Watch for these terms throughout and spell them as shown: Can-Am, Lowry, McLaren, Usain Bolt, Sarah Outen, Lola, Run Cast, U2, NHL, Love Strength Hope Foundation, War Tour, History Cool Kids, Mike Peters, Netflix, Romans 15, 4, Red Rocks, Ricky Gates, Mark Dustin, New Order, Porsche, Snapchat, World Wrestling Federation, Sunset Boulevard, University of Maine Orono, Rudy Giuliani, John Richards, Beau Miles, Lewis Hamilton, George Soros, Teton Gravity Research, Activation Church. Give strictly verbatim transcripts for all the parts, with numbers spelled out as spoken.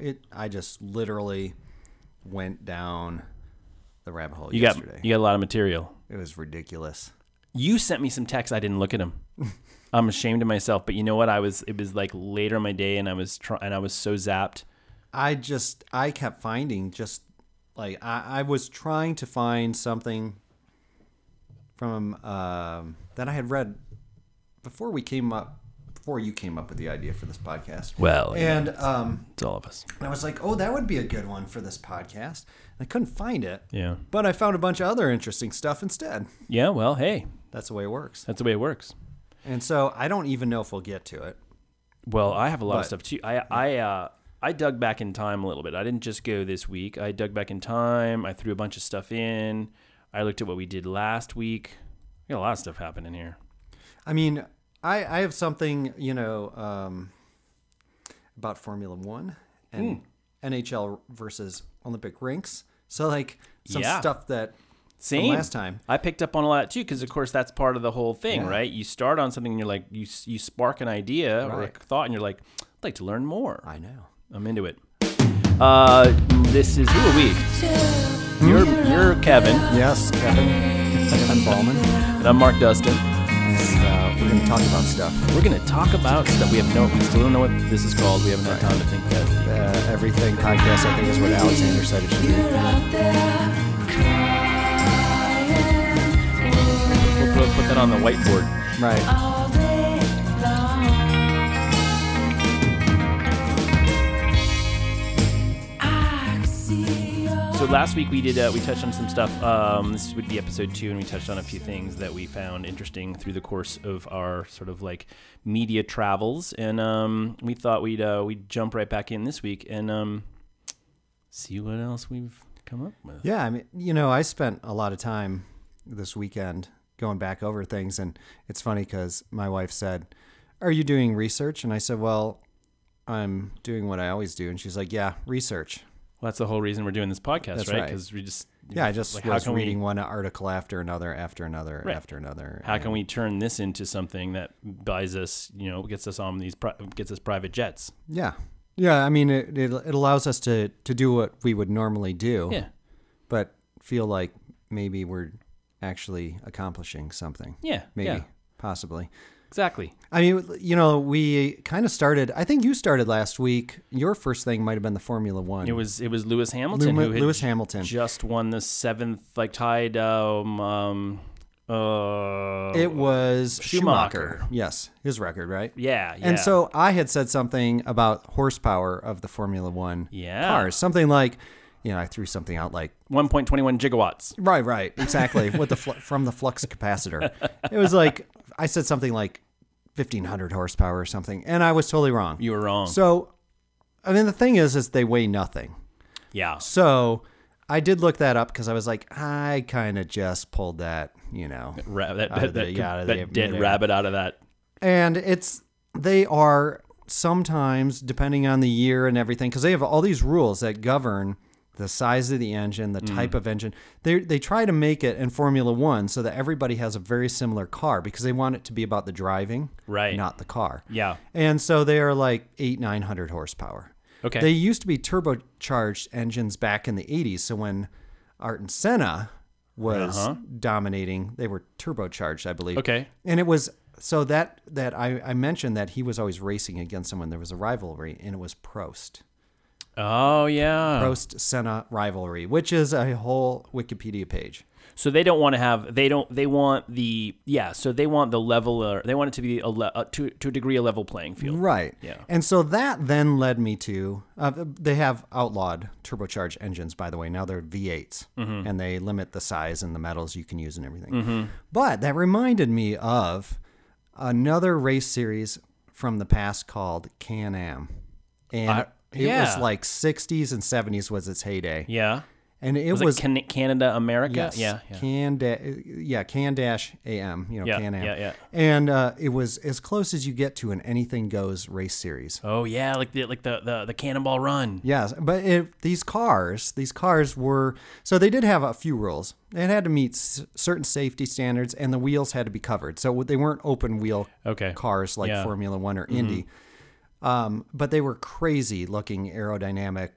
It. I just literally went down the rabbit hole you yesterday. Got, you got a lot of material. It was ridiculous. You sent me some texts. I didn't look at them. I'm ashamed of myself, but you know what? I was. It was like later in my day, and I was try- and I was so zapped. I just. I kept finding just like I, I was trying to find something from uh, that I had read before we came up. Before you came up with the idea for this podcast. Well, and it's, um, it's all of us. And I was like, oh, that would be a good one for this podcast. And I couldn't find it. Yeah. But I found a bunch of other interesting stuff instead. Yeah, well, hey. That's the way it works. That's the way it works. And so I don't even know if we'll get to it. Well, I have a lot but, of stuff too. I yeah. I uh, I dug back in time a little bit. I didn't just go this week. I dug back in time. I threw a bunch of stuff in. I looked at what we did last week. We got a lot of stuff happening here. I mean... I, I have something, you know, um, about Formula One and mm. N H L versus Olympic rinks. So, like, some yeah. stuff that Same. From last time. I picked up on a lot, too, because, of course, that's part of the whole thing, yeah. right? You start on something and you're like, you you spark an idea right. or a thought, and you're like, I'd like to learn more. I know. I'm into it. Uh, this is, who are we? Mm. You're, you're Kevin. Yes, Kevin. Kevin Bowman. And I'm Mark Dustin. We're going to talk about stuff. We're going to talk about stuff. We have no, we still don't know what this is called. We haven't had right. time to think that. Uh, everything podcast, I think, is what Alexander said it should be. We'll put, put that on the whiteboard. Right. So last week we did uh, we touched on some stuff. Um, this would be episode two, and we touched on a few things that we found interesting through the course of our sort of like media travels. And um, we thought we'd uh, we'd jump right back in this week and um, see what else we've come up with. Yeah, I mean, you know, I spent a lot of time this weekend going back over things, and it's funny because my wife said, "Are you doing research?" And I said, "Well, I'm doing what I always do," and she's like, "Yeah, research." Well, that's the whole reason we're doing this podcast, that's right? Because right. we just yeah, I just like, was reading we, one article after another, after another, right. after another. How can we turn this into something that buys us, you know, gets us on these, pri- gets us private jets? Yeah, yeah. I mean, it it, it allows us to, to do what we would normally do, yeah. but feel like maybe we're actually accomplishing something. Yeah, maybe, yeah. possibly. Exactly. I mean, you know, we kind of started, I think you started last week. Your first thing might have been the Formula One. It was it was Lewis Hamilton. Lew- who had Lewis Hamilton. Just won the seventh, like tied. Um, um, uh, it was Schumacher. Schumacher. Yes. His record, right? Yeah, yeah. And so I had said something about horsepower of the Formula One yeah. cars. Something like, you know, I threw something out like one point two one gigawatts. Right, right. Exactly. With the fl- from the flux capacitor. It was like... I said something like fifteen hundred horsepower or something, and I was totally wrong. You were wrong. So, I mean, the thing is, is they weigh nothing. Yeah. So, I did look that up because I was like, I kind of just pulled that, you know. Ra- that that, the, that, yeah, that the, dead you know. rabbit out of that. And it's, they are sometimes, depending on the year and everything, because they have all these rules that govern the size of the engine, the type mm. of engine. They they try to make it in Formula One so that everybody has a very similar car because they want it to be about the driving, right. not the car. Yeah. And so they are like eight, nine hundred horsepower. Okay. They used to be turbocharged engines back in the eighties. So when Ayrton Senna was uh-huh. dominating, they were turbocharged, I believe. Okay. And it was so that that I, I mentioned that he was always racing against someone. There was a rivalry, and it was Prost. Oh, yeah. Prost-Senna rivalry, which is a whole Wikipedia page. So they don't want to have, they don't, they want the, yeah, so they want the level, or they want it to be, a le, uh, to, to a degree, a level playing field. Right. Yeah. And so that then led me to, uh, they have outlawed turbocharged engines, by the way. Now they're V eights, mm-hmm. and they limit the size and the metals you can use and everything. Mm-hmm. But that reminded me of another race series from the past called Can-Am. And... I- It yeah. was like sixties and seventies was its heyday. Yeah. And it was... was it Can- Canada, America? Yes. Yeah. yeah. Can da- yeah, Can-A M, you know, yeah, Can-Am. Yeah, yeah. And uh, it was as close as you get to an Anything Goes race series. Oh, yeah, like the like the, the, the Cannonball Run. Yes, but it, these cars, these cars were... So they did have a few rules. It had to meet s- certain safety standards, and the wheels had to be covered. So they weren't open-wheel okay. cars like yeah. Formula One or Indy. Mm-hmm. Um, but they were crazy looking aerodynamic,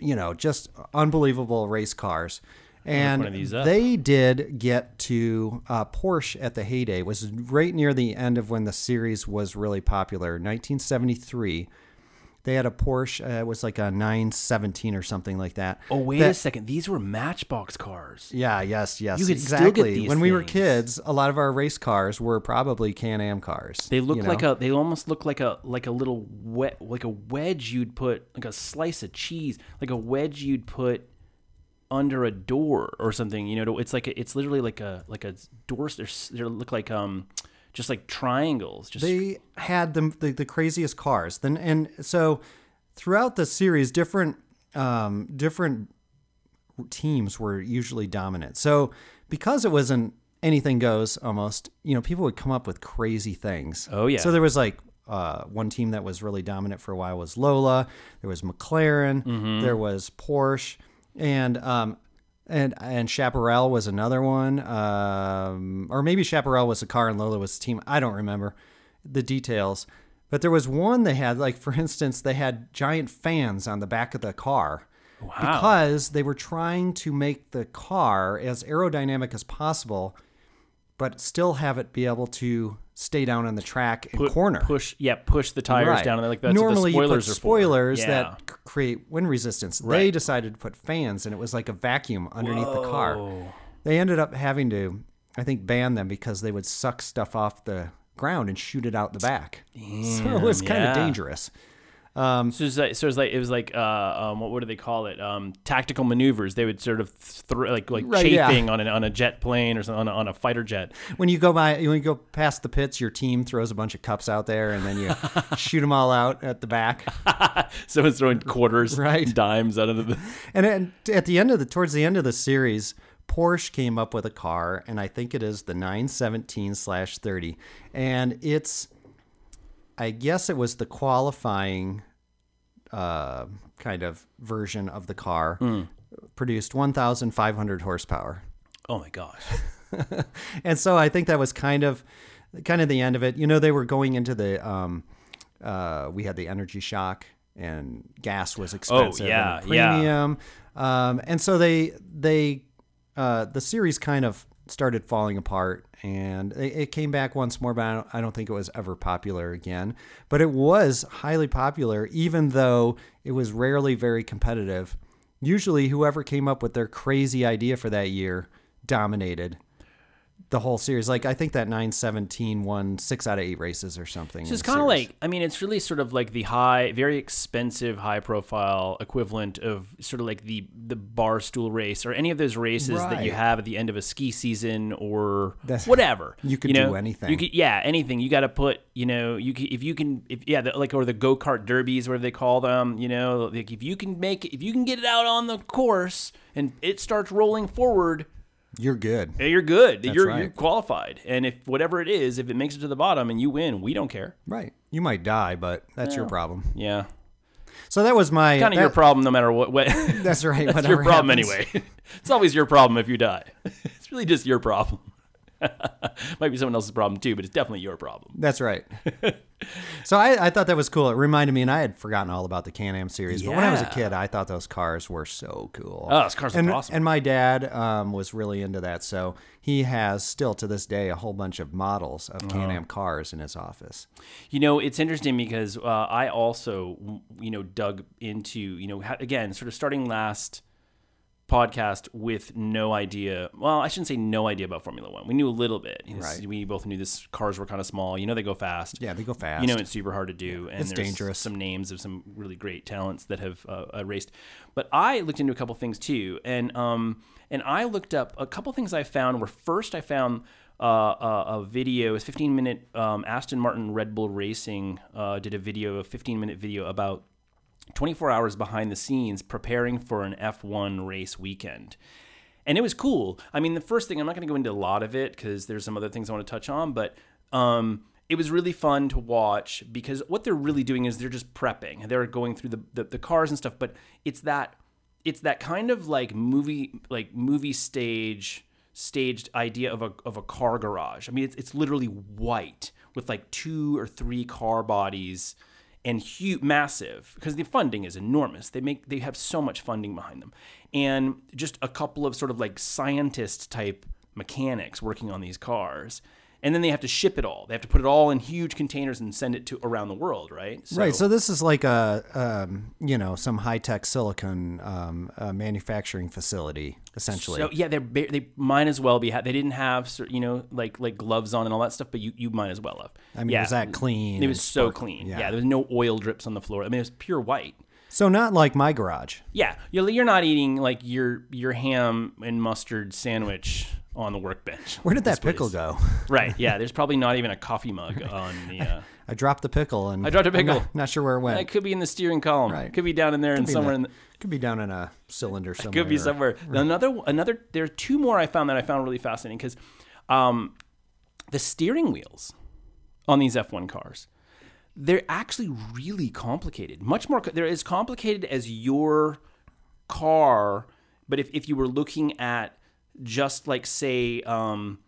you know, just unbelievable race cars. And they did get to uh, Porsche at the heyday. It was right near the end of when the series was really popular. nineteen seventy-three, they had a Porsche. Uh, it was like a nine seventeen or something like that. Oh, wait that, a second. These were Matchbox cars. Yeah, yes, yes. You could exactly. still get these When things. We were kids, a lot of our race cars were probably Can-Am cars. They look like know? a. They almost look like a like a little we, like a wedge you'd put like a slice of cheese, like a wedge you'd put under a door or something, you know. It's like a, it's literally like a like a door. They look like um, just like triangles. Just they had the the, the craziest cars. Then and so throughout the series, different um different teams were usually dominant. So because it wasn't anything goes almost, you know, people would come up with crazy things. Oh yeah. So there was like. Uh, one team that was really dominant for a while was Lola. There was McLaren. Mm-hmm. There was Porsche. And um and and Chaparral was another one, um or maybe Chaparral was a car and Lola was a team. I don't remember the details, but there was one they had, like for instance, they had giant fans on the back of the car. Wow. Because they were trying to make the car as aerodynamic as possible, but still have it be able to stay down on the track and Pu- corner. Push, yeah, push the tires right. down. Like that's Normally what the spoilers you put spoilers yeah. that c- create wind resistance. Right. They decided to put fans, and it was like a vacuum underneath Whoa. the car. They ended up having to, I think, ban them because they would suck stuff off the ground and shoot it out the back. Damn, so it was yeah. kind of dangerous. Um, so, it was like, so it was like it was like uh, um, what, what do they call it? Um, tactical maneuvers. They would sort of th- like like right, chafing yeah. on an on a jet plane or something, on a, on a fighter jet. When you go by, when you go past the pits, your team throws a bunch of cups out there, and then you shoot them all out at the back. Someone's throwing quarters, right. dimes out of the. And then at the end of the towards the end of the series, Porsche came up with a car, and I think it is the nine seventeen slash thirty, and it's. I guess it was the qualifying uh, kind of version of the car. Mm. Produced fifteen hundred horsepower. Oh my gosh. And so I think that was kind of kind of the end of it. You know, they were going into the um, uh, we had the energy shock and gas was expensive. Oh, yeah, and premium. Yeah. Um, and so they they uh, the series kind of started falling apart, and it came back once more, but I don't, I don't think it was ever popular again. But it was highly popular, even though it was rarely very competitive. Usually whoever came up with their crazy idea for that year dominated the whole series. Like I think that nine seventeen won six out of eight races or something. So it's kind of like, I mean, it's really sort of like the high, very expensive, high profile equivalent of sort of like the, the bar stool race or any of those races right. that you have at the end of a ski season or That's, whatever. You could you know? do anything. You could, yeah, anything. You got to put, you know, you could, if you can, if yeah, the, like, or the go-kart derbies, whatever they call them, you know, like if you can make it, if you can get it out on the course and it starts rolling forward, You're good. You're good. That's you're right. You're qualified. And if whatever it is, if it makes it to the bottom and you win, we don't care. Right. You might die, but that's yeah. your problem. Yeah. So that was my... It's kind of that, your problem no matter what. what that's right. That's your problem happens. Anyway. It's always your problem if you die. It's really just your problem. Might be someone else's problem too, but it's definitely your problem. That's right. So I, I thought that was cool. It reminded me, and I had forgotten all about the Can-Am series, yeah. but when I was a kid, I thought those cars were so cool. Oh, those cars were and, awesome. And my dad um, was really into that, so he has still to this day a whole bunch of models of oh. Can-Am cars in his office. You know, it's interesting because uh, I also, you know, dug into, you know, again, sort of starting last podcast with no idea. Well, I shouldn't say no idea about Formula One. We knew a little bit. Right. We both knew this cars were kind of small. You know, they go fast. Yeah, they go fast. You know, it's super hard to do. And it's there's dangerous. Some names of some really great talents that have uh, raced. But I looked into a couple things too, and um, and I looked up a couple things I found. Were first I found uh, a, a video. It was fifteen minute um, Aston Martin Red Bull Racing uh, did a video, a fifteen minute video about twenty-four hours behind the scenes preparing for an F one race weekend. And it was cool. I mean, the first thing, I'm not going to go into a lot of it because there's some other things I want to touch on, but um, it was really fun to watch because what they're really doing is they're just prepping. They're going through the, the, the cars and stuff, but it's that it's that kind of like movie like movie stage staged idea of a of a car garage. I mean, it's it's literally white with like two or three car bodies. and huge, massive, because the funding is enormous. They make they have so much funding behind them, and just a couple of sort of like scientist type mechanics working on these cars. And then they have to ship it all. They have to put it all in huge containers and send it to around the world, right? So, right. So this is like a, um, you know, some high-tech silicon um, uh, manufacturing facility, essentially. So yeah, they they might as well be. Ha- they didn't have, you know, like like gloves on and all that stuff, but you, you might as well have. I mean, yeah. Was that clean? It was so clean. Yeah. yeah, there was no oil drips on the floor. I mean, it was pure white. So not like my garage. Yeah, you're you're not eating like your your ham and mustard sandwich on the workbench. Where did that pickle go? Right. Yeah. There's probably not even a coffee mug on the. Uh, I dropped the pickle and. I dropped a pickle. Not, not sure where it went. It could be in the steering column. Right. Could be down in there could and somewhere. In the, in the, could be down in a cylinder somewhere. Could be somewhere. Or, now, another another. There are two more I found that I found really fascinating because, um, the steering wheels, on these F one cars, they're actually really complicated. Much more. They're as complicated as your car, but if if you were looking at. Just like say um,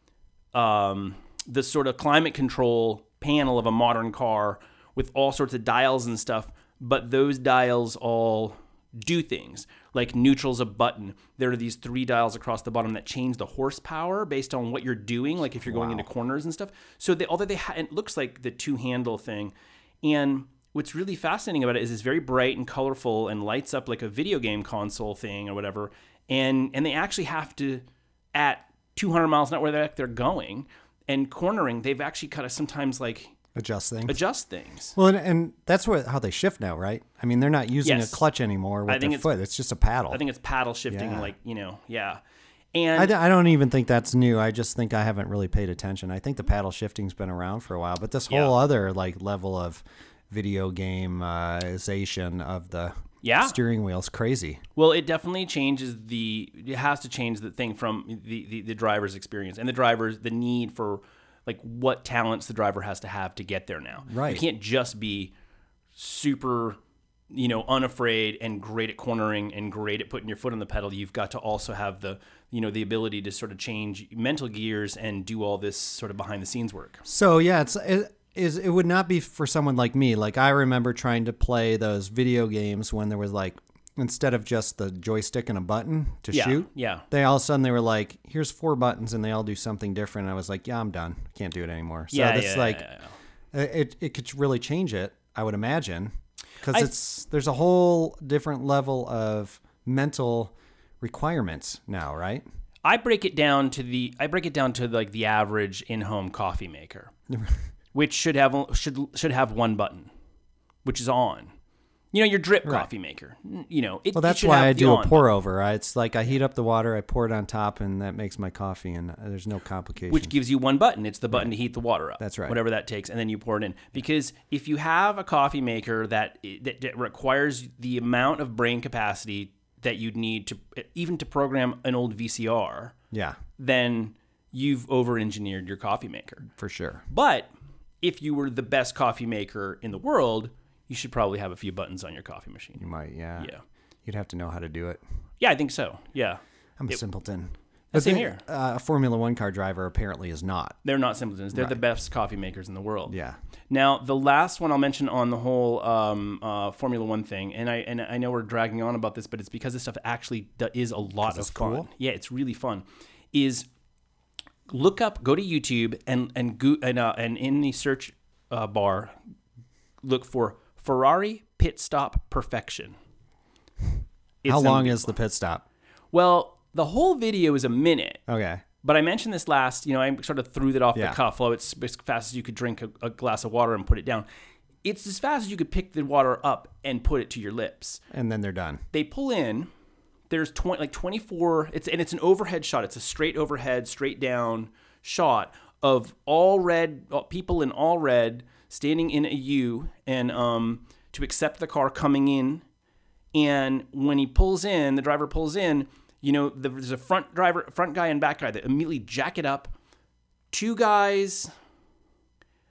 um, the sort of climate control panel of a modern car with all sorts of dials and stuff, but those dials all do things. Like neutral's a button. There are these three dials across the bottom that change the horsepower based on what you're doing, like if you're going wow. into corners and stuff. So they, although they ha- it looks like the two-handle thing, and what's really fascinating about it is it's very bright and colorful and lights up like a video game console thing or whatever, and and they actually have to... at two hundred miles an hour, where the heck they're going, and cornering, they've actually kind of sometimes like adjust things. Adjust things. Well, and, and that's what how they shift now, right? I mean, they're not using yes. a clutch anymore with their it's, foot. It's just a paddle. I think it's paddle shifting, yeah. like you know, yeah. And I, d- I don't even think that's new. I just think I haven't really paid attention. I think the paddle shifting's been around for a while, but this whole yeah. other like level of video gameization of the. Yeah, steering wheel's crazy. Well, it definitely changes the. It has to change the thing from the, the, the driver's experience and the driver's the need for, like, what talents the driver has to have to get there now. Right, you can't just be super, you know, unafraid and great at cornering and great at putting your foot on the pedal. You've got to also have the, you know, the ability to sort of change mental gears and do all this sort of behind the scenes work. So yeah, it's. It, Is it would not be for someone like me. Like I remember trying to play those video games when there was like, instead of just the joystick and a button to yeah, shoot, yeah. they all of a sudden they were like, here's four buttons and they all do something different. And I was like, yeah, I'm done. I can't do it anymore. So yeah, this yeah, like, yeah, yeah. it it could really change it. I would imagine because it's there's a whole different level of mental requirements now, right? I break it down to the I break it down to like the average in-home coffee maker. Which should have should should have one button, which is on. You know, your drip right. coffee maker. You know, it, well, that's it why I do a pour over. Right? It's like I heat up the water, I pour it on top, and that makes my coffee, and there's no complication. Which gives you one button. It's the button right. to heat the water up. That's right. Whatever that takes, and then you pour it in. Because if you have a coffee maker that that, that requires the amount of brain capacity that you'd need to even to program an old V C R, yeah, then you've over-engineered your coffee maker for sure. But if you were the best coffee maker in the world, you should probably have a few buttons on your coffee machine. You might, yeah. Yeah. You'd have to know how to do it. Yeah, I think so. Yeah. I'm a it, simpleton. But same they, here. Uh, a Formula One car driver apparently is not. They're not simpletons. They're right. the best coffee makers in the world. Yeah. Now, the last one I'll mention on the whole um, uh, Formula One thing, and I and I know we're dragging on about this, but it's because this stuff actually is a lot of fun. Cool. Yeah, it's really fun. Is... Look up, go to YouTube, and and go, and, uh, and in the search uh, bar, look for Ferrari pit stop perfection. It's How long is the pit stop? Well, the whole video is a minute. Okay. But I mentioned this last, you know, I sort of threw that off yeah. the cuff. Oh, it's as fast as you could drink a, a glass of water and put it down. It's as fast as you could pick the water up and put it to your lips. And then they're done. They pull in. There's twenty, like twenty-four, it's and it's an overhead shot. It's a straight overhead, straight down shot of all red, people in all red standing in a U and um, to accept the car coming in. And when he pulls in, the driver pulls in, you know, there's a front driver, front guy and back guy that immediately jack it up. Two guys,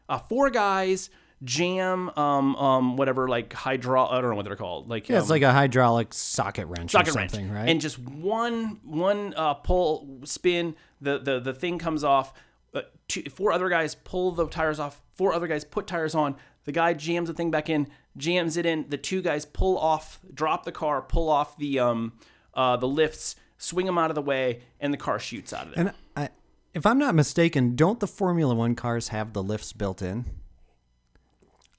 uh, four guys. Jam, um, um, whatever, like hydraulic. I don't know what they're called. Like yeah, um, it's like a hydraulic socket wrench, socket or something, wrench, right? And just one, one uh, pull, spin. The the the thing comes off. Uh, two, four other guys pull the tires off. Four other guys put tires on. The guy jams the thing back in, jams it in. The two guys pull off, drop the car, pull off the um, uh, the lifts, swing them out of the way, and the car shoots out of it. And I, if I'm not mistaken, don't the Formula One cars have the lifts built in?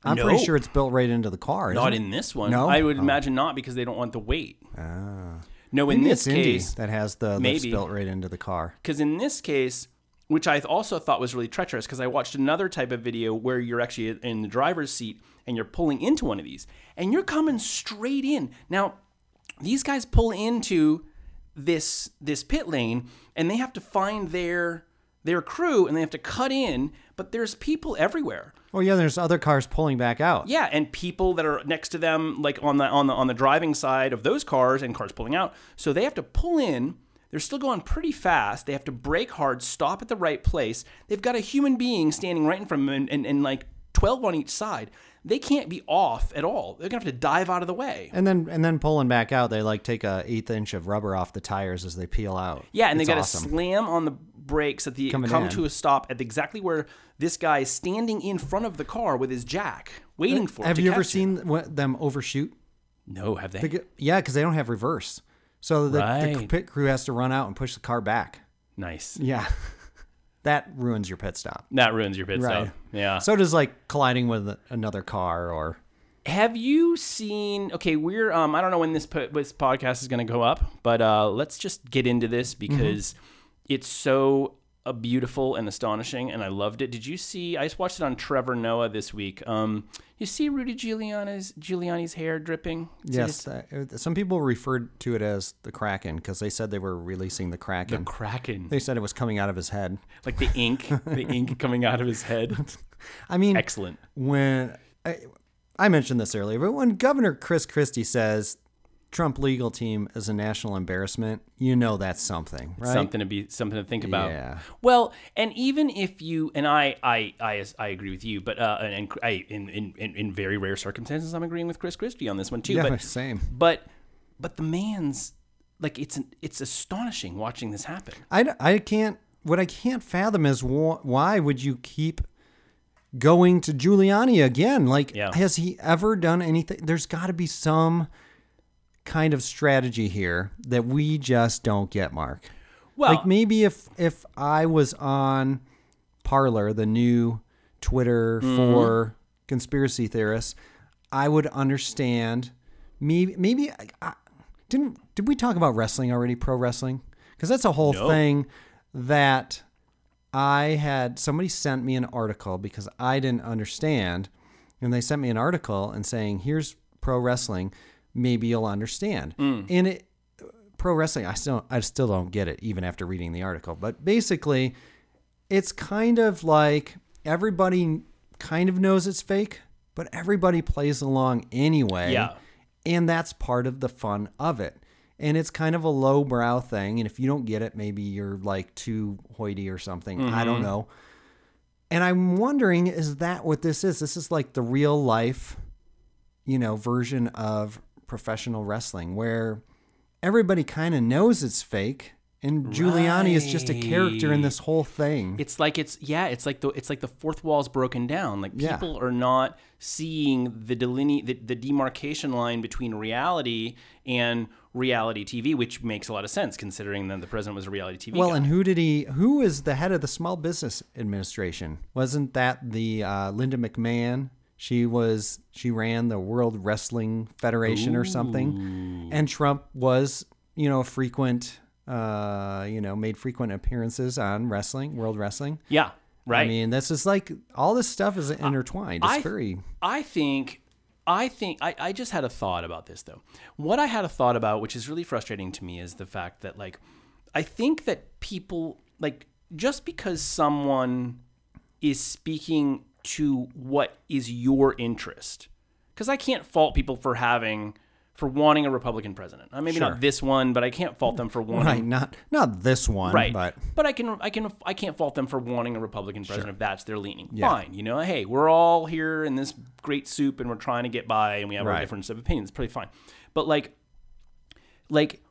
I'm no. pretty sure it's built right into the car. Not in it? This one. No, I would oh. imagine not, because they don't want the weight. Ah. No, in maybe this case, that has the maybe, lifts built right into the car. Because in this case, which I also thought was really treacherous, because I watched another type of video where you're actually in the driver's seat and you're pulling into one of these, and you're coming straight in. Now, these guys pull into this this pit lane, and they have to find their their crew, and they have to cut in, but there's people everywhere. Oh yeah, there's other cars pulling back out. Yeah, and people that are next to them, like on the on the on the driving side of those cars, and cars pulling out. So they have to pull in. They're still going pretty fast. They have to brake hard, stop at the right place. They've got a human being standing right in front of them, and, and, and like twelve on each side. They can't be off at all. They're gonna have to dive out of the way. And then and then pulling back out, they like take a eighth inch of rubber off the tires as they peel out. Yeah, and it's they gotta awesome. slam on the brakes at the Coming come in. to a stop at exactly where this guy is standing in front of the car with his jack, waiting for have it. Have you ever seen it. them overshoot? No, have they? they yeah, because they don't have reverse. So the, right. the pit crew has to run out and push the car back. Nice. Yeah. That ruins your pit stop. That ruins your pit right. stop. Yeah. So does like colliding with another car or... Have you seen... Okay, we're... Um, I don't know when this, po- this podcast is going to go up, but uh, let's just get into this because mm-hmm. it's so uh, beautiful and astonishing, and I loved it. Did you see... I just watched it on Trevor Noah this week. Um, you see Rudy Giuliani's, Giuliani's hair dripping? Is yes. His... Uh, some people referred to it as the Kraken because they said they were releasing the Kraken. The Kraken. They said it was coming out of his head. Like the ink. the ink coming out of his head. I mean... Excellent. When... I, I mentioned this earlier, but when Governor Chris Christie says Trump legal team is a national embarrassment, you know that's something, right? Something to be something to think about. Yeah. Well, and even if you and I, I, I, I agree with you, but uh, and I, in, in in very rare circumstances, I'm agreeing with Chris Christie on this one too. Yeah, but, same. But but the man's like it's an, it's astonishing watching this happen. I, I can't. What I can't fathom is wh- why would you keep going to Giuliani again? Like, yeah. has he ever done anything? There's got to be some kind of strategy here that we just don't get, Mark. Well, like maybe if if I was on Parler, the new Twitter mm-hmm. for conspiracy theorists, I would understand. Maybe maybe I, I, didn't did we talk about wrestling already? Pro wrestling, because that's a whole no. thing that. I had somebody sent me an article because I didn't understand, and they sent me an article and saying, "Here's pro wrestling, maybe you'll understand." Mm. And it, pro wrestling, I still I still don't get it even after reading the article. But basically, it's kind of like everybody kind of knows it's fake, but everybody plays along anyway. Yeah. And that's part of the fun of it. And it's kind of a lowbrow thing. And if you don't get it, maybe you're like too hoity or something. Mm-hmm. I don't know. And I'm wondering, is that what this is? This is like the real life, you know, version of professional wrestling where everybody kind of knows it's fake. And right. Giuliani is just a character in this whole thing. It's like it's yeah, it's like the it's like the fourth wall's broken down. Like people yeah. are not seeing the deline the, the demarcation line between reality and reality T V, which makes a lot of sense considering that the president was a reality T V Well, guy. And who did he who is the head of the Small Business Administration? Wasn't that the uh, Linda McMahon? She was she ran the World Wrestling Federation Ooh. or something. And Trump was, you know, a frequent Uh, you know, made frequent appearances on wrestling, World Wrestling. Yeah, right. I mean, this is like all this stuff is intertwined. It's I, very. I think, I think, I, I just had a thought about this though. What I had a thought about, which is really frustrating to me, is the fact that like, I think that people like just because someone is speaking to what is your interest, because I can't fault people for having. For wanting a Republican president, uh, maybe sure. not this one, but I can't fault them for wanting. Right, not not this one, right? But but I can I can I can't fault them for wanting a Republican president sure. if that's their leaning. Yeah. Fine, you know, hey, we're all here in this great soup, and we're trying to get by, and we have right. our difference of opinions. Pretty fine, but like, like,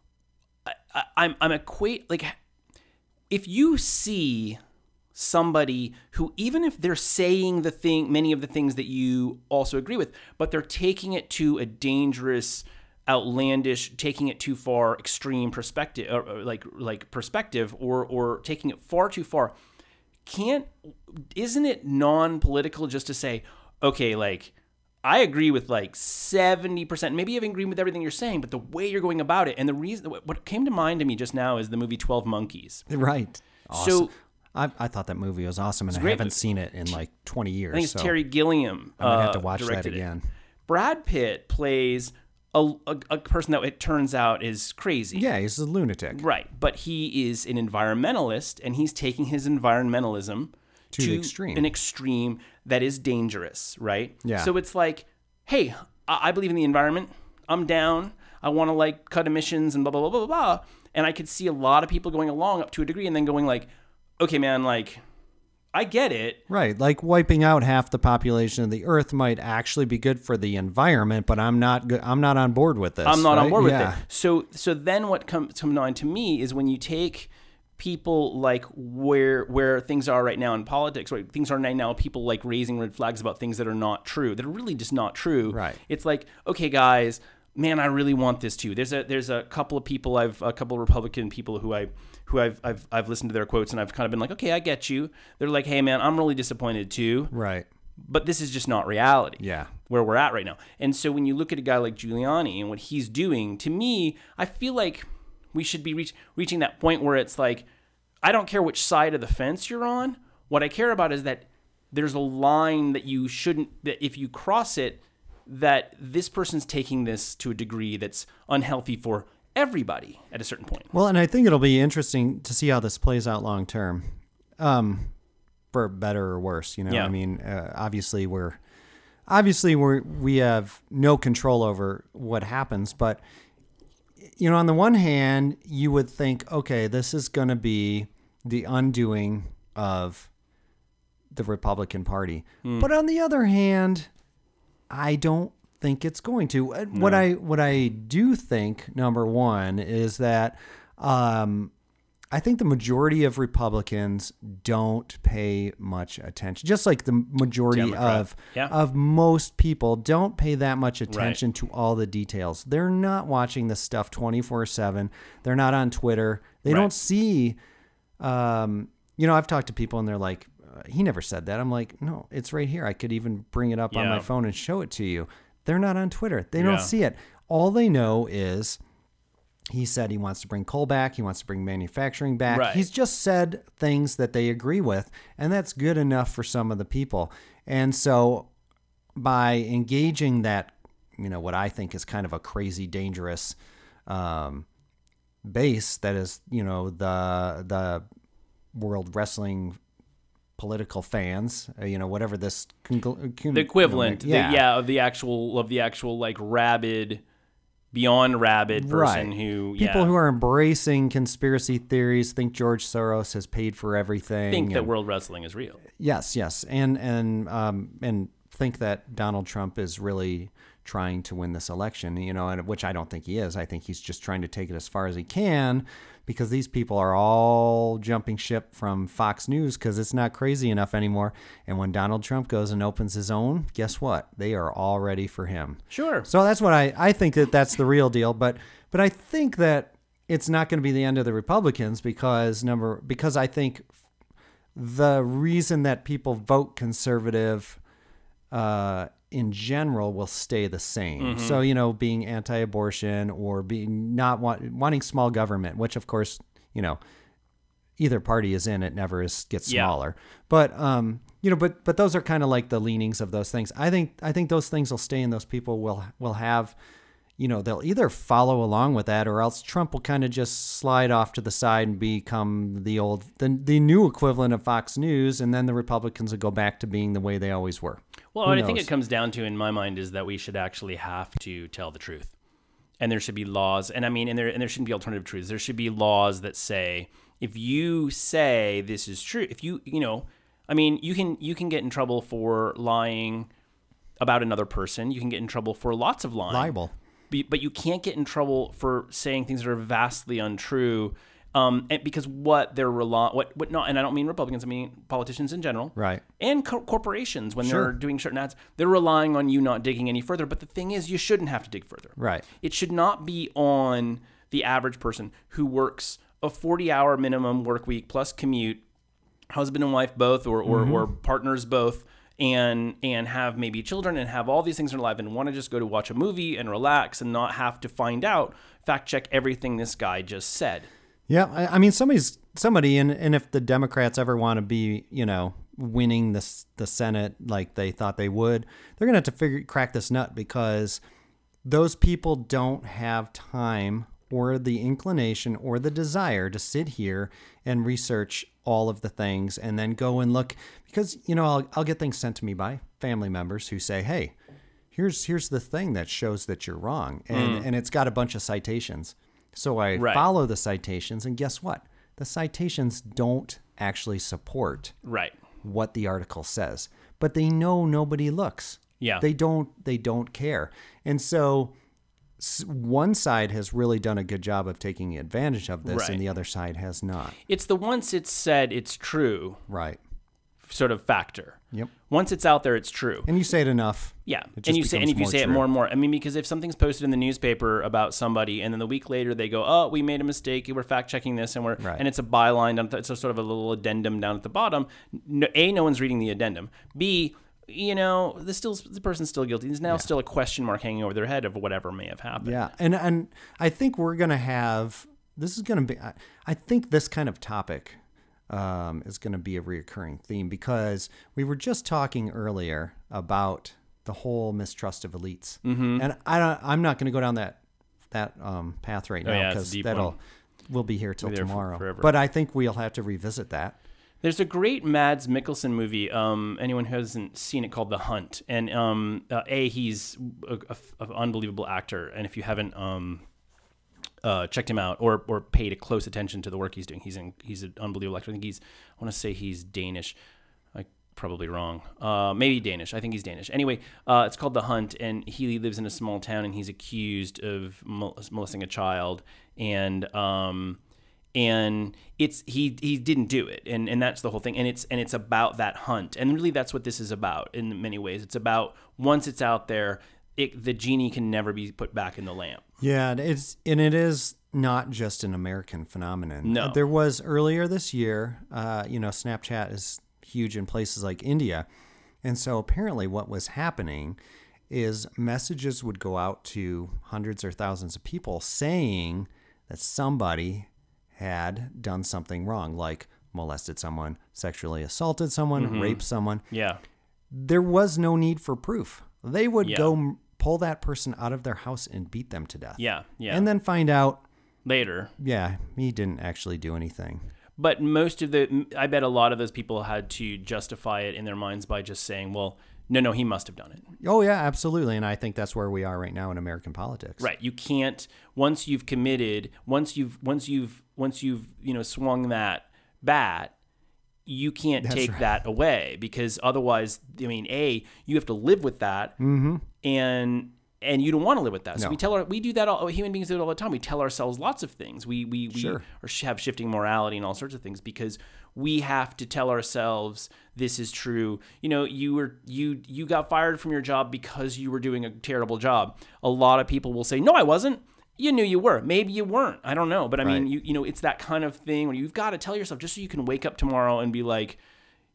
I, I, I'm I'm equate like, if you see somebody who, even if they're saying the thing, many of the things that you also agree with, but they're taking it to a dangerous, outlandish, taking it too far, extreme perspective, or like like perspective, or or taking it far too far. Can't isn't it non-political just to say, okay, like I agree with like seventy percent, maybe even agree with everything you're saying, but the way you're going about it, and the reason, what came to mind to me just now is the movie twelve monkeys. Right. Awesome. So I, I thought that movie was awesome, and I haven't movie. seen it in like twenty years. I think it's so. Terry Gilliam. I'm gonna have to watch uh, that again. It. Brad Pitt plays a, a, a person that it turns out is crazy. Yeah, he's a lunatic. Right, but he is an environmentalist, and he's taking his environmentalism to, to extreme. an extreme that is dangerous, right? Yeah. So it's like, hey, I, I believe in the environment. I'm down. I want to like cut emissions and blah, blah, blah, blah, blah. And I could see a lot of people going along up to a degree and then going like, okay, man, like, I get it. Right. Like wiping out half the population of the earth might actually be good for the environment, but I'm not go- I'm not on board with this. I'm not right? on board with yeah. it. So so then what comes to mind to me is when you take people like where where things are right now in politics, where things are right now, people like raising red flags about things that are not true, that are really just not true. Right. It's like, okay, guys, man, I really want this too. There's a there's a couple of people I've a couple of Republican people who I who I've I've I've listened to their quotes, and I've kind of been like, okay, I get you. They're like, hey man, I'm really disappointed too. Right. But this is just not reality. Yeah. Where we're at right now. And so when you look at a guy like Giuliani and what he's doing, to me, I feel like we should be reach, reaching that point where it's like, I don't care which side of the fence you're on. What I care about is that there's a line that you shouldn't, that if you cross it, that this person's taking this to a degree that's unhealthy for everybody at a certain point. Well, and I think it'll be interesting to see how this plays out long term, um, for better or worse. You know, yeah. I mean, uh, obviously we're obviously we we have no control over what happens, but you know, on the one hand, you would think, okay, this is going to be the undoing of the Republican Party, mm. but on the other hand, I don't think it's going to. No. What I what I do think, number one, is that um, I think the majority of Republicans don't pay much attention. Just like the majority Democrat. of yeah. of most people don't pay that much attention right. to all the details. They're not watching this stuff twenty-four seven. They're not on Twitter. They right. don't see. Um, you know, I've talked to people and they're like, he never said that. I'm like, no, it's right here. I could even bring it up yeah. on my phone and show it to you. They're not on Twitter. They yeah. don't see it. All they know is he said he wants to bring coal back. He wants to bring manufacturing back. Right. He's just said things that they agree with, and that's good enough for some of the people. And so by engaging that, you know, what I think is kind of a crazy, dangerous um, base that is, you know, the, the World Wrestling political fans, uh, you know, whatever this con- con- the equivalent, you know, like, yeah. The, yeah, of the actual of the actual like rabid, beyond rabid person right. who yeah. people who are embracing conspiracy theories, think George Soros has paid for everything, think and, that world wrestling is real. Yes, yes, and and um and think that Donald Trump is really trying to win this election, you know, and which I don't think he is. I think he's just trying to take it as far as he can, because these people are all jumping ship from Fox News because it's not crazy enough anymore. And when Donald Trump goes and opens his own, guess what? They are all ready for him. Sure. So that's what I, I think that that's the real deal. But but I think that it's not going to be the end of the Republicans, because number because I think the reason that people vote conservative uh, in general will stay the same. Mm-hmm. So, you know, being anti-abortion or being not want, wanting small government, which of course, you know, either party is in, it never is, gets yeah. smaller, but, um, you know, but, but those are kind of like the leanings of those things. I think, I think those things will stay, and those people will, will have, you know, they'll either follow along with that, or else Trump will kind of just slide off to the side and become the old, the, the new equivalent of Fox News. And then the Republicans will go back to being the way they always were. Well, what I think it comes down to, in my mind, is that we should actually have to tell the truth, and there should be laws. And I mean, and there and there shouldn't be alternative truths. There should be laws that say, if you say this is true, if you you know, I mean, you can you can get in trouble for lying about another person. You can get in trouble for lots of lying, libel, but you can't get in trouble for saying things that are vastly untrue. Um, and because what they're relying, what, what not, and I don't mean Republicans, I mean politicians in general, right? And co- corporations when sure. they're doing certain ads, they're relying on you not digging any further. But the thing is, you shouldn't have to dig further, right? It should not be on the average person who works a forty-hour minimum work week plus commute, husband and wife both, or or, mm-hmm. or partners both, and and have maybe children and have all these things in their life and want to just go to watch a movie and relax and not have to find out, fact check everything this guy just said. Yeah, I, I mean, somebody's somebody, and, and if the Democrats ever want to be, you know, winning the the Senate like they thought they would, they're gonna have to figure crack this nut, because those people don't have time or the inclination or the desire to sit here and research all of the things and then go and look, because, you know, I'll I'll get things sent to me by family members who say, hey, here's here's the thing that shows that you're wrong, and mm. and it's got a bunch of citations. So I right. follow the citations, and guess what? The citations don't actually support right. what the article says, but they know nobody looks. Yeah, they don't. They don't care, and so one side has really done a good job of taking advantage of this, right. and the other side has not. It's the once it's said, it's true, right? Sort of factor. Yep. Once it's out there, it's true. And you say it enough. Yeah. It and you say, and if you say true. It more and more, I mean, because if something's posted in the newspaper about somebody, and then the week later they go, "Oh, we made a mistake. We're fact checking this," and we're right. and it's a byline. It's a sort of a little addendum down at the bottom. No, a, no one's reading the addendum. B, you know, the still the person's still guilty. There's now yeah. still a question mark hanging over their head of whatever may have happened. Yeah. And and I think we're gonna have this is gonna be. I, I think this kind of topic. Um, is going to be a reoccurring theme, because we were just talking earlier about the whole mistrust of elites, mm-hmm. and I don't, I'm not going to go down that that um, path right oh, now because yeah, that'll one. We'll be here till we'll be tomorrow. For, but I think we'll have to revisit that. There's a great Mads Mikkelsen movie. Um, anyone who hasn't seen it, called The Hunt, and um, uh, a he's an unbelievable actor, and if you haven't. Um, Uh, checked him out or or paid a close attention to the work he's doing. He's in, he's an unbelievable actor. I think he's, I want to say he's Danish. I'm probably wrong. Uh, maybe Danish. I think he's Danish. Anyway, uh, it's called The Hunt, and he lives in a small town, and he's accused of mol- molesting a child, and um, and it's he he didn't do it, and and that's the whole thing. And it's and it's about that hunt, and really that's what this is about in many ways. It's about once it's out there, it, the genie can never be put back in the lamp. Yeah, it's and it is not just an American phenomenon. No. There was earlier this year, uh, you know, Snapchat is huge in places like India. And so apparently what was happening is messages would go out to hundreds or thousands of people saying that somebody had done something wrong, like molested someone, sexually assaulted someone, mm-hmm. raped someone. Yeah. There was no need for proof. They would yeah. go... pull that person out of their house and beat them to death. Yeah, yeah. And then find out... later. Yeah, he didn't actually do anything. But most of the... I bet a lot of those people had to justify it in their minds by just saying, well, no, no, he must have done it. Oh, yeah, absolutely. And I think that's where we are right now in American politics. Right. You can't... Once you've committed... Once you've... Once you've... Once you've, you know, swung that bat... you can't That's take right. that away, because otherwise, I mean, A, you have to live with that, mm-hmm. and and you don't want to live with that. So no. we tell our, we do that all, human beings do it all the time. We tell ourselves lots of things. We we, we sure. or have shifting morality and all sorts of things, because we have to tell ourselves this is true. You know, you were you you got fired from your job because you were doing a terrible job. A lot of people will say, no, I wasn't. You knew you were. Maybe you weren't. I don't know. But I right. mean, you you know, it's that kind of thing where you've got to tell yourself, just so you can wake up tomorrow and be like,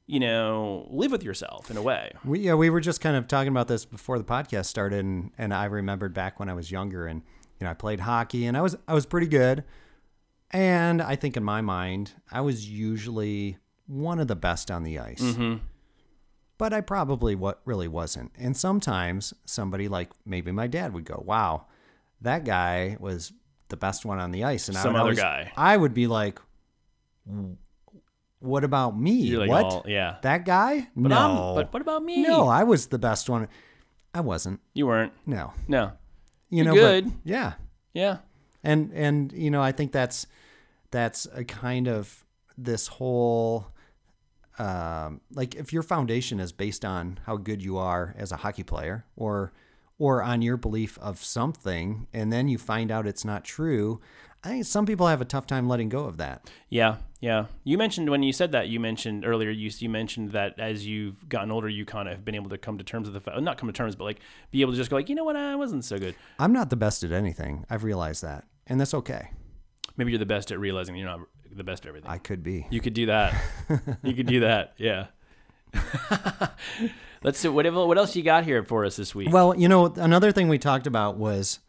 you know, live with yourself in a way. We, yeah, we were just kind of talking about this before the podcast started, and, and I remembered back when I was younger, and you know, I played hockey, and I was I was pretty good, and I think in my mind I was usually one of the best on the ice, mm-hmm. but I probably what really wasn't. And sometimes somebody like maybe my dad would go, "Wow, that guy was the best one on the ice," and some I would always, other guy. I would be like, "What about me? Like, what? All, yeah, that guy? But no, I'm, but what about me? No, I was the best one. I wasn't. You weren't. No, no. You You're know, good. But yeah, yeah. And and you know, I think that's that's a kind of this whole." Um, like if your foundation is based on how good you are as a hockey player, or or on your belief of something, and then you find out it's not true, I think some people have a tough time letting go of that. Yeah, yeah. You mentioned, when you said that, you mentioned earlier, you, you mentioned that as you've gotten older, you kind of have been able to come to terms with the, not come to terms, but like be able to just go like, you know what, I wasn't so good. I'm not the best at anything. I've realized that, and that's okay. Maybe you're the best at realizing you're not the best at everything. I could be. You could do that. You could do that, yeah. Let's see, what, what else you got here for us this week? Well, you know, another thing we talked about was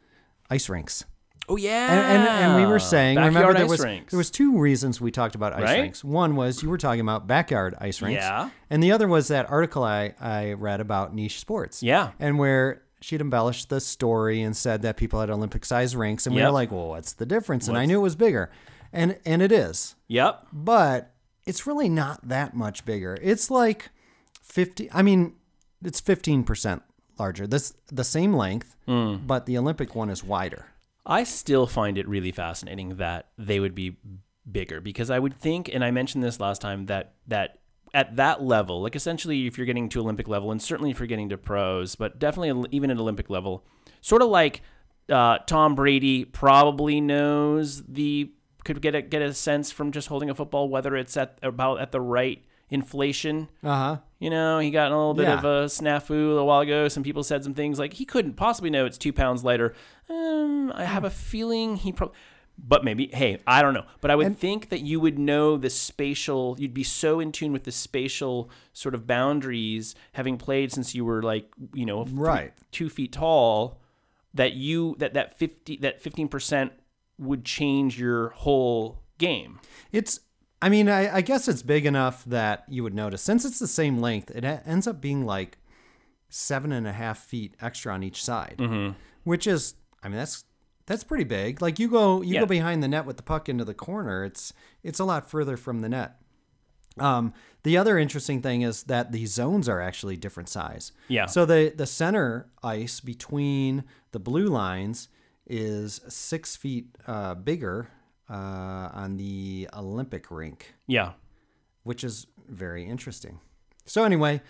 ice rinks. Oh yeah, and, and, and we were saying, backyard remember there ice was rinks. There was two reasons we talked about ice right? rinks. One was you were talking about backyard ice rinks, yeah, and the other was that article I, I read about niche sports, yeah, and where she'd embellished the story and said that people had Olympic size rinks, and yep. we were like, well, what's the difference? And what's... I knew it was bigger, and and it is, yep, but it's really not that much bigger. It's like fifty. I mean, it's fifteen percent larger. This the same length, mm. but the Olympic one is wider. I still find it really fascinating that they would be bigger, because I would think, and I mentioned this last time, that that at that level, like essentially if you're getting to Olympic level, and certainly if you're getting to pros, but definitely even at Olympic level, sort of like uh, Tom Brady probably knows the could get a, get a sense from just holding a football whether it's at about at the right inflation. Uh-huh. You know, he got a little bit yeah. of a snafu a while ago. Some people said some things like he couldn't possibly know it's two pounds lighter. Um, I have a feeling he probably, but maybe, hey, I don't know. But I would and, think that you would know the spatial, you'd be so in tune with the spatial sort of boundaries, having played since you were like, you know, right. three, two feet tall, that you, that, that fifty, that fifteen percent would change your whole game. It's, I mean, I, I guess it's big enough that you would notice. Since it's the same length, it ends up being like seven and a half feet extra on each side, mm-hmm. which is, I mean, that's that's pretty big. Like you go, you yeah. go behind the net with the puck into the corner. It's it's a lot further from the net. Um, the other interesting thing is that the zones are actually different size. Yeah. So the the center ice between the blue lines is six feet uh, bigger. Uh, on the Olympic rink. Yeah. Which is very interesting. So anyway,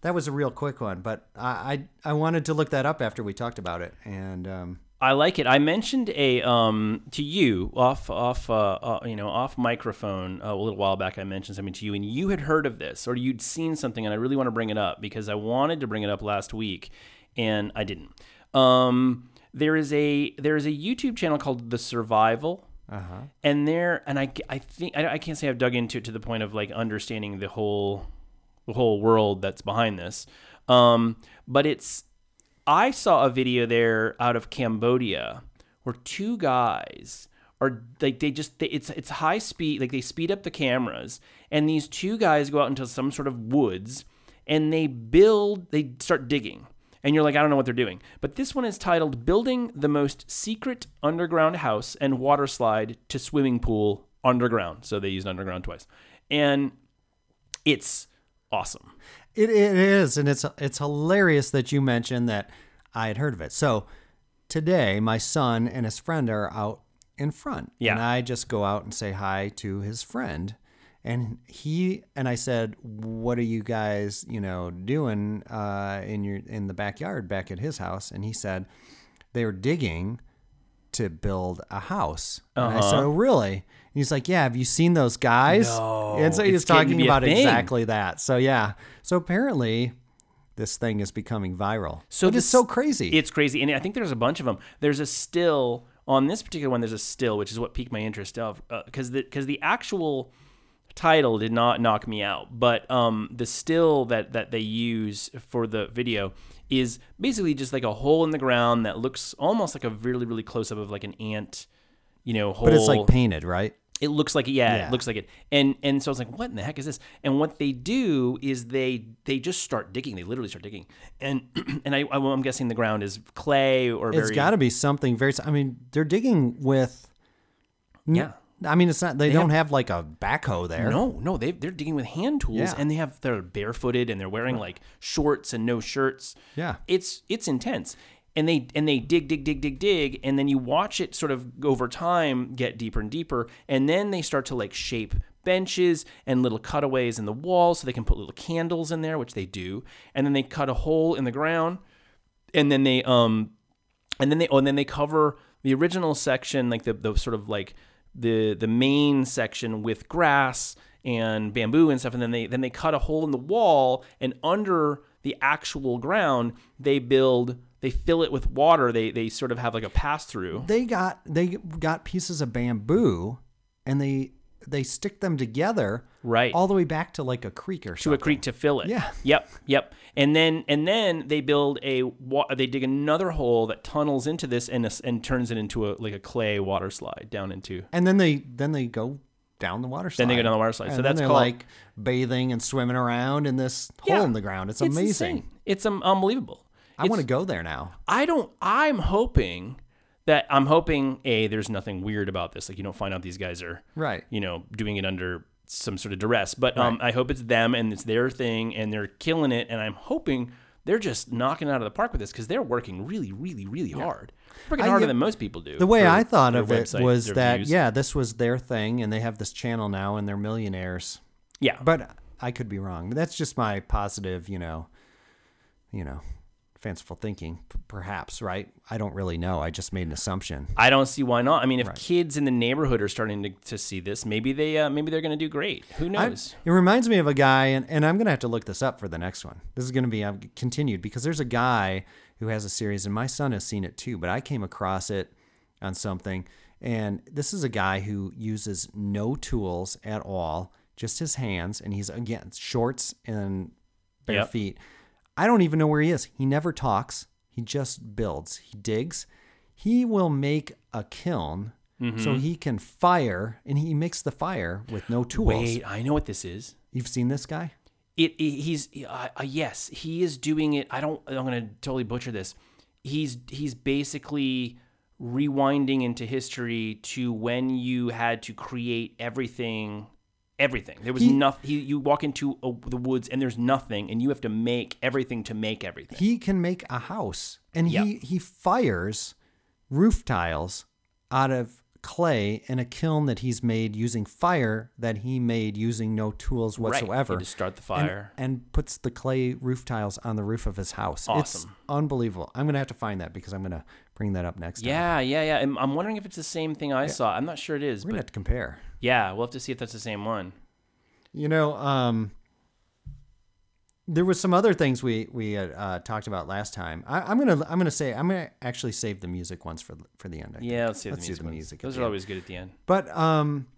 that was a real quick one, but I I, I wanted to look that up after we talked about it. And um, I like it. I mentioned a um, to you off off uh, uh, you know off microphone uh, a little while back. I mentioned something to you, and you had heard of this or you'd seen something, and I really want to bring it up because I wanted to bring it up last week, and I didn't. Um, there is a there is a YouTube channel called The Survival. Uh-huh. And there, and I, I think I, I can't say I've dug into it to the point of like understanding the whole, the whole world that's behind this. Um, but it's, I saw a video there out of Cambodia where two guys are like they just they, it's it's high speed, like they speed up the cameras, and these two guys go out into some sort of woods and they build, they start digging. And you're like, I don't know what they're doing. But this one is titled Building the Most Secret Underground House and Water Slide to Swimming Pool Underground. So they used underground twice. And it's awesome. It, it is. And it's it's hilarious that you mentioned that I had heard of it. So today, my son and his friend are out in front. Yeah. And I just go out and say hi to his friend. And he, and I said, what are you guys, you know, doing, uh, in your, in the backyard back at his house? And he said, they were digging to build a house. Uh-huh. And I said, oh, really? And he's like, yeah, have you seen those guys? No, and so he was talking about exactly that. So yeah. So apparently this thing is becoming viral. So it is so crazy. It's crazy. And I think there's a bunch of them. There's a still on this particular one. There's a still, which is what piqued my interest of, uh, cause the, cause the actual title did not knock me out, but um, the still that, that they use for the video is basically just like a hole in the ground that looks almost like a really, really close up of like an ant, you know, hole. But it's like painted, right? It looks like, yeah, yeah, it looks like it. And and so I was like, what in the heck is this? And what they do is they they just start digging. They literally start digging. And and I, I'm guessing the ground is clay or very... It's got to be something very... I mean, they're digging with... Yeah. I mean, it's not. They, they don't have, have like a backhoe there. No, no, they they're digging with hand tools, yeah. and they have they're barefooted and they're wearing like shorts and no shirts. Yeah, it's it's intense, and they and they dig, dig, dig, dig, dig, and then you watch it sort of over time get deeper and deeper, and then they start to like shape benches and little cutaways in the wall so they can put little candles in there, which they do, and then they cut a hole in the ground. and then they um, and then they oh, and then they cover the original section, like the the sort of like the the main section with grass and bamboo and stuff, and then they then they cut a hole in the wall, and under the actual ground they build. They fill it with water. They they sort of have like a pass through. They got they got pieces of bamboo, and they they stick them together, right, all the way back to like a creek or to something. To a creek to fill it. Yeah. Yep. Yep. And then and then they build a they dig another hole that tunnels into this and a, and turns it into a like a clay water slide down into. And then they then they go down the water slide. Then they go down the water slide. And so that's they're called like bathing and swimming around in this yeah, hole in the ground. It's, it's amazing. Insane. It's um, unbelievable. I want to go there now. I don't, I'm hoping that, I'm hoping, A, there's nothing weird about this. Like, you don't find out these guys are, right, you know, doing it under some sort of duress. But right. um, I hope it's them and it's their thing and they're killing it. And I'm hoping they're just knocking it out of the park with this because they're working really, really, really yeah. hard. They're working I, harder yeah, than most people do. The way I thought of it website, was that, views. yeah, this was their thing and they have this channel now and they're millionaires. Yeah. But I could be wrong. That's just my positive, you know, you know. fanciful thinking, perhaps, right? I don't really know. I just made an assumption. I don't see why not. I mean, if right. kids in the neighborhood are starting to, to see this, maybe they uh, maybe they're going to do great. Who knows? I, it reminds me of a guy, and, and I'm going to have to look this up for the next one. This is going to be um, continued because there's a guy who has a series, and my son has seen it too, but I came across it on something, and this is a guy who uses no tools at all, just his hands, and he's, again, shorts and bare yep. feet. I don't even know where he is. He never talks. He just builds. He digs. He will make a kiln mm-hmm. so he can fire, and he makes the fire with no tools. Wait, I know what this is. You've seen this guy? It. it he's uh, uh, yes. He is doing it. I don't. I'm going to totally butcher this. He's he's basically rewinding into history to when you had to create everything. Everything. There was he, nothing. He, you walk into a, the woods and there's nothing, and you have to make everything to make everything. He can make a house, and yep. he he fires roof tiles out of clay in a kiln that he's made using fire that he made using no tools whatsoever. Right. He just start the fire and, and puts the clay roof tiles on the roof of his house. Awesome, it's unbelievable. I'm gonna have to find that because I'm gonna bring that up next. Yeah, time. yeah, yeah. I'm, I'm wondering if it's the same thing I yeah. saw. I'm not sure it is. We're gonna have to compare. Yeah, we'll have to see if that's the same one. You know, um, there was some other things we we uh, uh, talked about last time. I, I'm gonna I'm gonna say I'm gonna actually save the music ones for for the end. I yeah, think. let's save let's the music. The music Those are end. always good at the end. But um,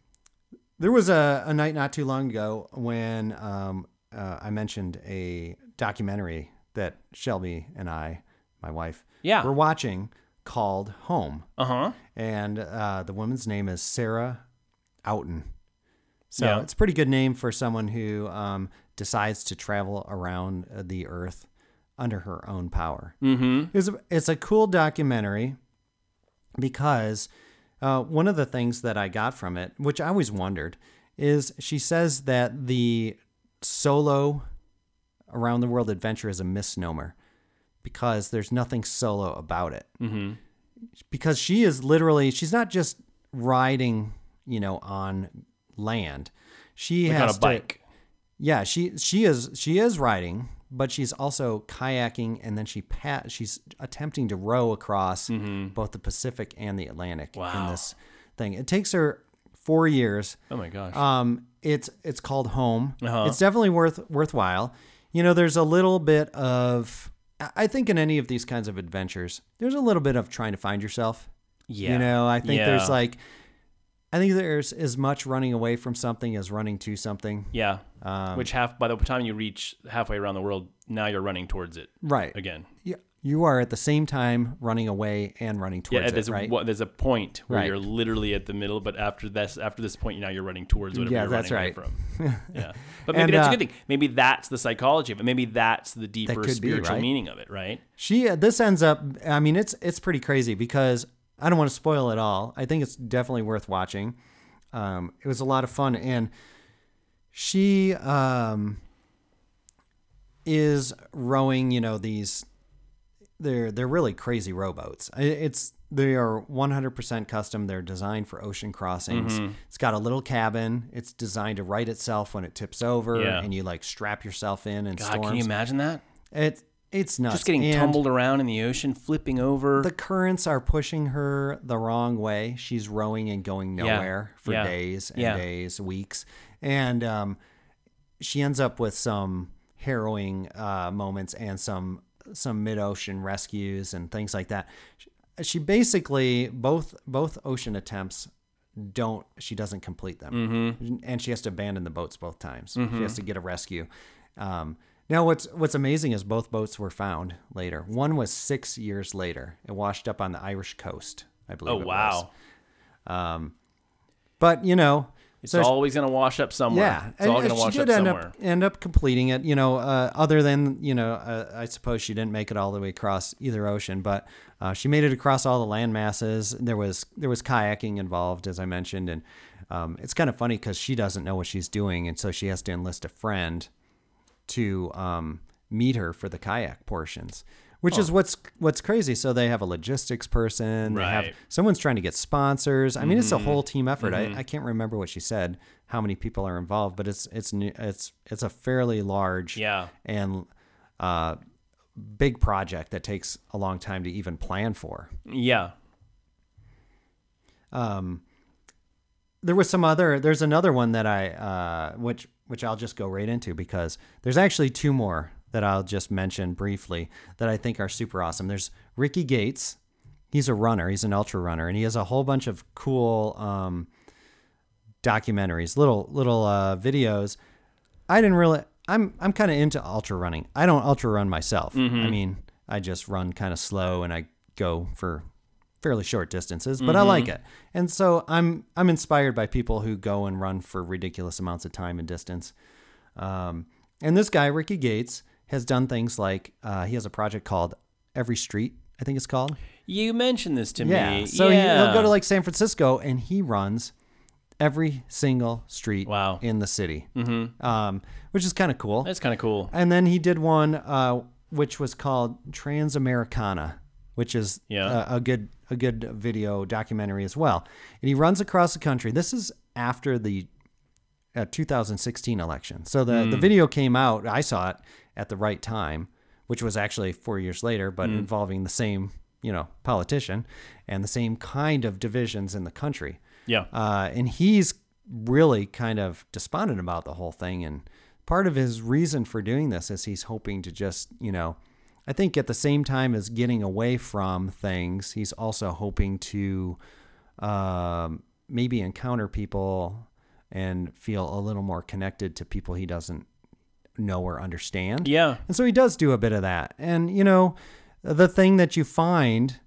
there was a, a night not too long ago when um, uh, I mentioned a documentary that Shelby and I, my wife, yeah. were watching called Home. Uh-huh. And, uh huh. And the woman's name is Sarah Outen. So yeah. it's a pretty good name for someone who um, decides to travel around the earth under her own power. Mm-hmm. It's a, it's a cool documentary because uh, one of the things that I got from it, which I always wondered, is she says that the solo around the world adventure is a misnomer because there's nothing solo about it. Mm-hmm. Because she is literally, she's not just riding... you know, on land. She like has on a to, bike. Yeah, she she is she is riding, but she's also kayaking, and then she pat she's attempting to row across mm-hmm. both the Pacific and the Atlantic wow. in this thing. It takes her four years. Oh my gosh. Um it's it's called Home. Uh-huh. It's definitely worth worthwhile. You know, there's a little bit of I think in any of these kinds of adventures, there's a little bit of trying to find yourself. Yeah. You know, I think yeah. there's like I think there's as much running away from something as running to something. Yeah. Um, Which half by the time you reach halfway around the world, now you're running towards it. Right. Again. Yeah. You are at the same time running away and running towards yeah, it. There's right. A, there's a point where right. you're literally at the middle, but after this, after this point, now you're running towards whatever yeah, you're running right. away from. Yeah. But maybe and, that's uh, a good thing. Maybe that's the psychology of it. Maybe that's the deeper that spiritual be, right? meaning of it. Right. She. Uh, this ends up. I mean, it's it's pretty crazy because. I don't want to spoil it all. I think it's definitely worth watching. Um, it was a lot of fun. And she um, is rowing, you know, these, they're, they're really crazy rowboats. It's, they are one hundred percent custom. They're designed for ocean crossings. Mm-hmm. It's got a little cabin. It's designed to right itself when it tips over yeah. and you like strap yourself in and storms. God, can you imagine that? It's, It's nuts. Just getting and tumbled around in the ocean, flipping over. The currents are pushing her the wrong way. She's rowing and going nowhere yeah. for yeah. days and yeah. days, weeks. And um, she ends up with some harrowing uh, moments and some some mid-ocean rescues and things like that. She, she basically, both both ocean attempts, don't she doesn't complete them. Mm-hmm. And she has to abandon the boats both times. Mm-hmm. She has to get a rescue. Um Now, what's what's amazing is both boats were found later. One was six years later. It washed up on the Irish coast, I believe. Oh, it wow. Was. Um, but, you know. It's so always going to wash up somewhere. Yeah. It's all going to wash up end somewhere. Up, end up completing it, you know, uh, other than, you know, uh, I suppose she didn't make it all the way across either ocean, but uh, she made it across all the land masses. There was, there was kayaking involved, as I mentioned. And um, it's kind of funny because she doesn't know what she's doing, and so she has to enlist a friend to um, meet her for the kayak portions, which oh. is what's what's crazy. So they have a logistics person. Right. They have someone's trying to get sponsors. I mm-hmm. mean, it's a whole team effort. Mm-hmm. I, I can't remember what she said, how many people are involved, but it's it's it's it's a fairly large yeah. and uh, big project that takes a long time to even plan for. Yeah. Um. There was some other. There's another one that I uh, which. which I'll just go right into because there's actually two more that I'll just mention briefly that I think are super awesome. There's Ricky Gates. He's a runner. He's an ultra runner, and he has a whole bunch of cool um, documentaries, little little uh, videos. I didn't really. I'm I'm kind of into ultra running. I don't ultra run myself. Mm-hmm. I mean, I just run kind of slow and I go for fairly short distances, but mm-hmm. I like it. And so I'm, I'm inspired by people who go and run for ridiculous amounts of time and distance. Um, and this guy, Ricky Gates, has done things like, uh, he has a project called Every Street, I think it's called. You mentioned this to yeah. me. So yeah. he'll go to like San Francisco and he runs every single street wow. in the city, mm-hmm. um, which is kind of cool. That's kind of cool. And then he did one, uh, which was called Transamericana, which is yeah. a, a good, a good video documentary as well. And he runs across the country. This is after the uh, two thousand sixteen election. So the, mm. the video came out, I saw it at the right time, which was actually four years later, but mm. involving the same, you know, politician and the same kind of divisions in the country. Yeah. Uh, and he's really kind of despondent about the whole thing. And part of his reason for doing this is he's hoping to just, you know, I think at the same time as getting away from things, he's also hoping to um, maybe encounter people and feel a little more connected to people he doesn't know or understand. Yeah. And so he does do a bit of that. And, you know, the thing that you find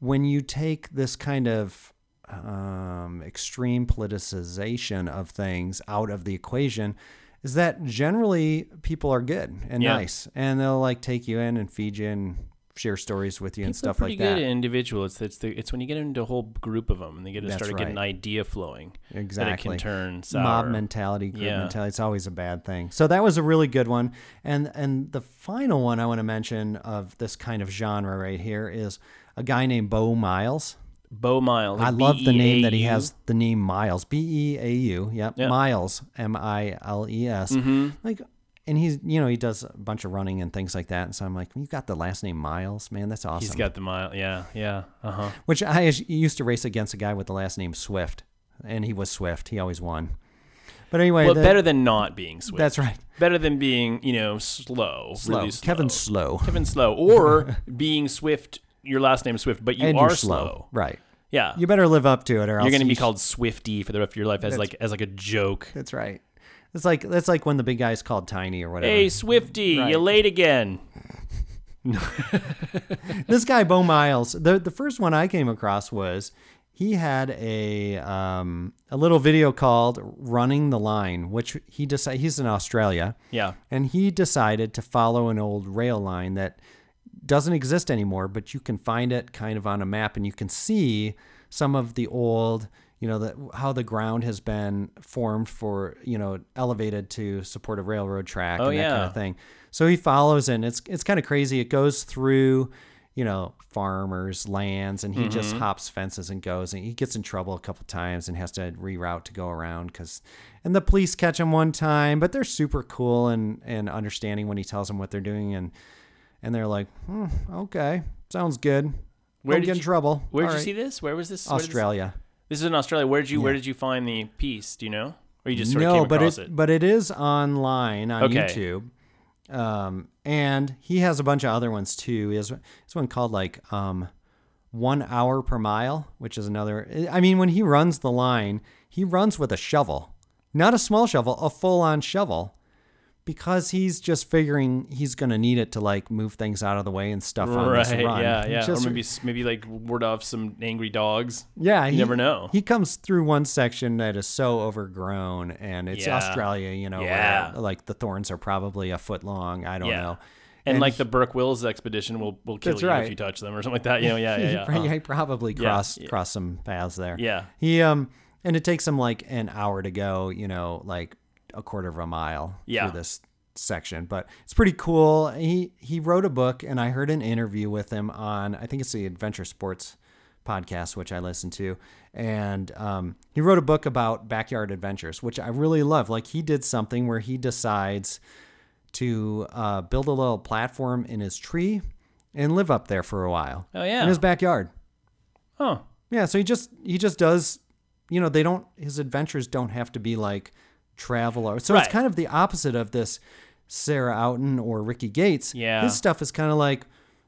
when you take this kind of um, extreme politicization of things out of the equation is that generally people are good and yeah. nice, and they'll like take you in and feed you and share stories with you people and stuff like that. People are pretty good at individuals. It's, the, it's when you get into a whole group of them and they get to start right. getting an idea flowing. Exactly. That it can turn sour. Mob mentality, group yeah. mentality. It's always a bad thing. So that was a really good one. And and the final one I want to mention of this kind of genre right here is a guy named Beau Miles. Beau Miles. I love the name that he has, the name Miles. B E A U. Yep. yep. Miles. M I L E S. Mm-hmm. Like, and he's, you know, he does a bunch of running and things like that. And so I'm like, you got the last name Miles, man. That's awesome. He's got the mile. Yeah. Yeah. Uh-huh. Which I used to race against a guy with the last name Swift, and he was Swift. He always won. But anyway. Well, the, better than not being Swift. That's right. Better than being, you know, slow. Slow. Really slow. Kevin Slow. Kevin Slow. Or being Swift. Your last name is Swift, but you and are slow. slow. Right. Yeah. You better live up to it or else. You're going to be you called Swifty for the rest of your life as like as like a joke. That's right. It's like that's like when the big guy's called Tiny or whatever. Hey, Swifty, right. you late again. This guy, Beau Miles, the, the first one I came across was he had a um, a little video called Running the Line, which he decided he's in Australia. Yeah. And he decided to follow an old rail line that doesn't exist anymore, but you can find it kind of on a map and you can see some of the old, you know, the, how the ground has been formed for, you know, elevated to support a railroad track oh, and that yeah. kind of thing. So he follows and it's, it's kind of crazy. It goes through, you know, farmers' lands and he mm-hmm. just hops fences and goes, and he gets in trouble a couple times and has to reroute to go around because, and the police catch him one time, but they're super cool and, and understanding when he tells them what they're doing. And, And they're like, hmm, okay, sounds good. Where Don't did get you, in trouble. Where All did right. you see this? Where was this? Australia. This? this is in Australia. Where did you yeah. Where did you find the piece? Do you know? Or you just sort no, of came but across it, it? But it is online on okay. YouTube. Um, and he has a bunch of other ones too. He has this one called like um, one hour per mile, which is another. I mean, when he runs the line, he runs with a shovel, not a small shovel, a full on shovel, because he's just figuring he's going to need it to like move things out of the way and stuff right, on this run. Yeah, yeah. Just, or maybe, maybe like ward off some angry dogs. Yeah. You he, never know. He comes through one section that is so overgrown, and it's yeah. Australia, you know, yeah. where like the thorns are probably a foot long. I don't yeah. know. And, and like he, the Burke Wills expedition will, will kill you right. if you touch them or something like that. You know, yeah, yeah, yeah. he, uh, he probably crossed, yeah. crossed some paths there. Yeah. He, um, and it takes him like an hour to go, you know, like a quarter of a mile yeah. through this section, but it's pretty cool. He, he wrote a book, and I heard an interview with him on, I think it's the Adventure Sports podcast, which I listen to. And, um, he wrote a book about backyard adventures, which I really love. Like he did something where he decides to, uh, build a little platform in his tree and live up there for a while. Oh yeah. In his backyard. Huh. Yeah. So he just, he just does, you know, they don't, his adventures don't have to be like, traveler. So right. it's kind of the opposite of this Sarah Outen or Ricky Gates. Yeah. His stuff is kind of like,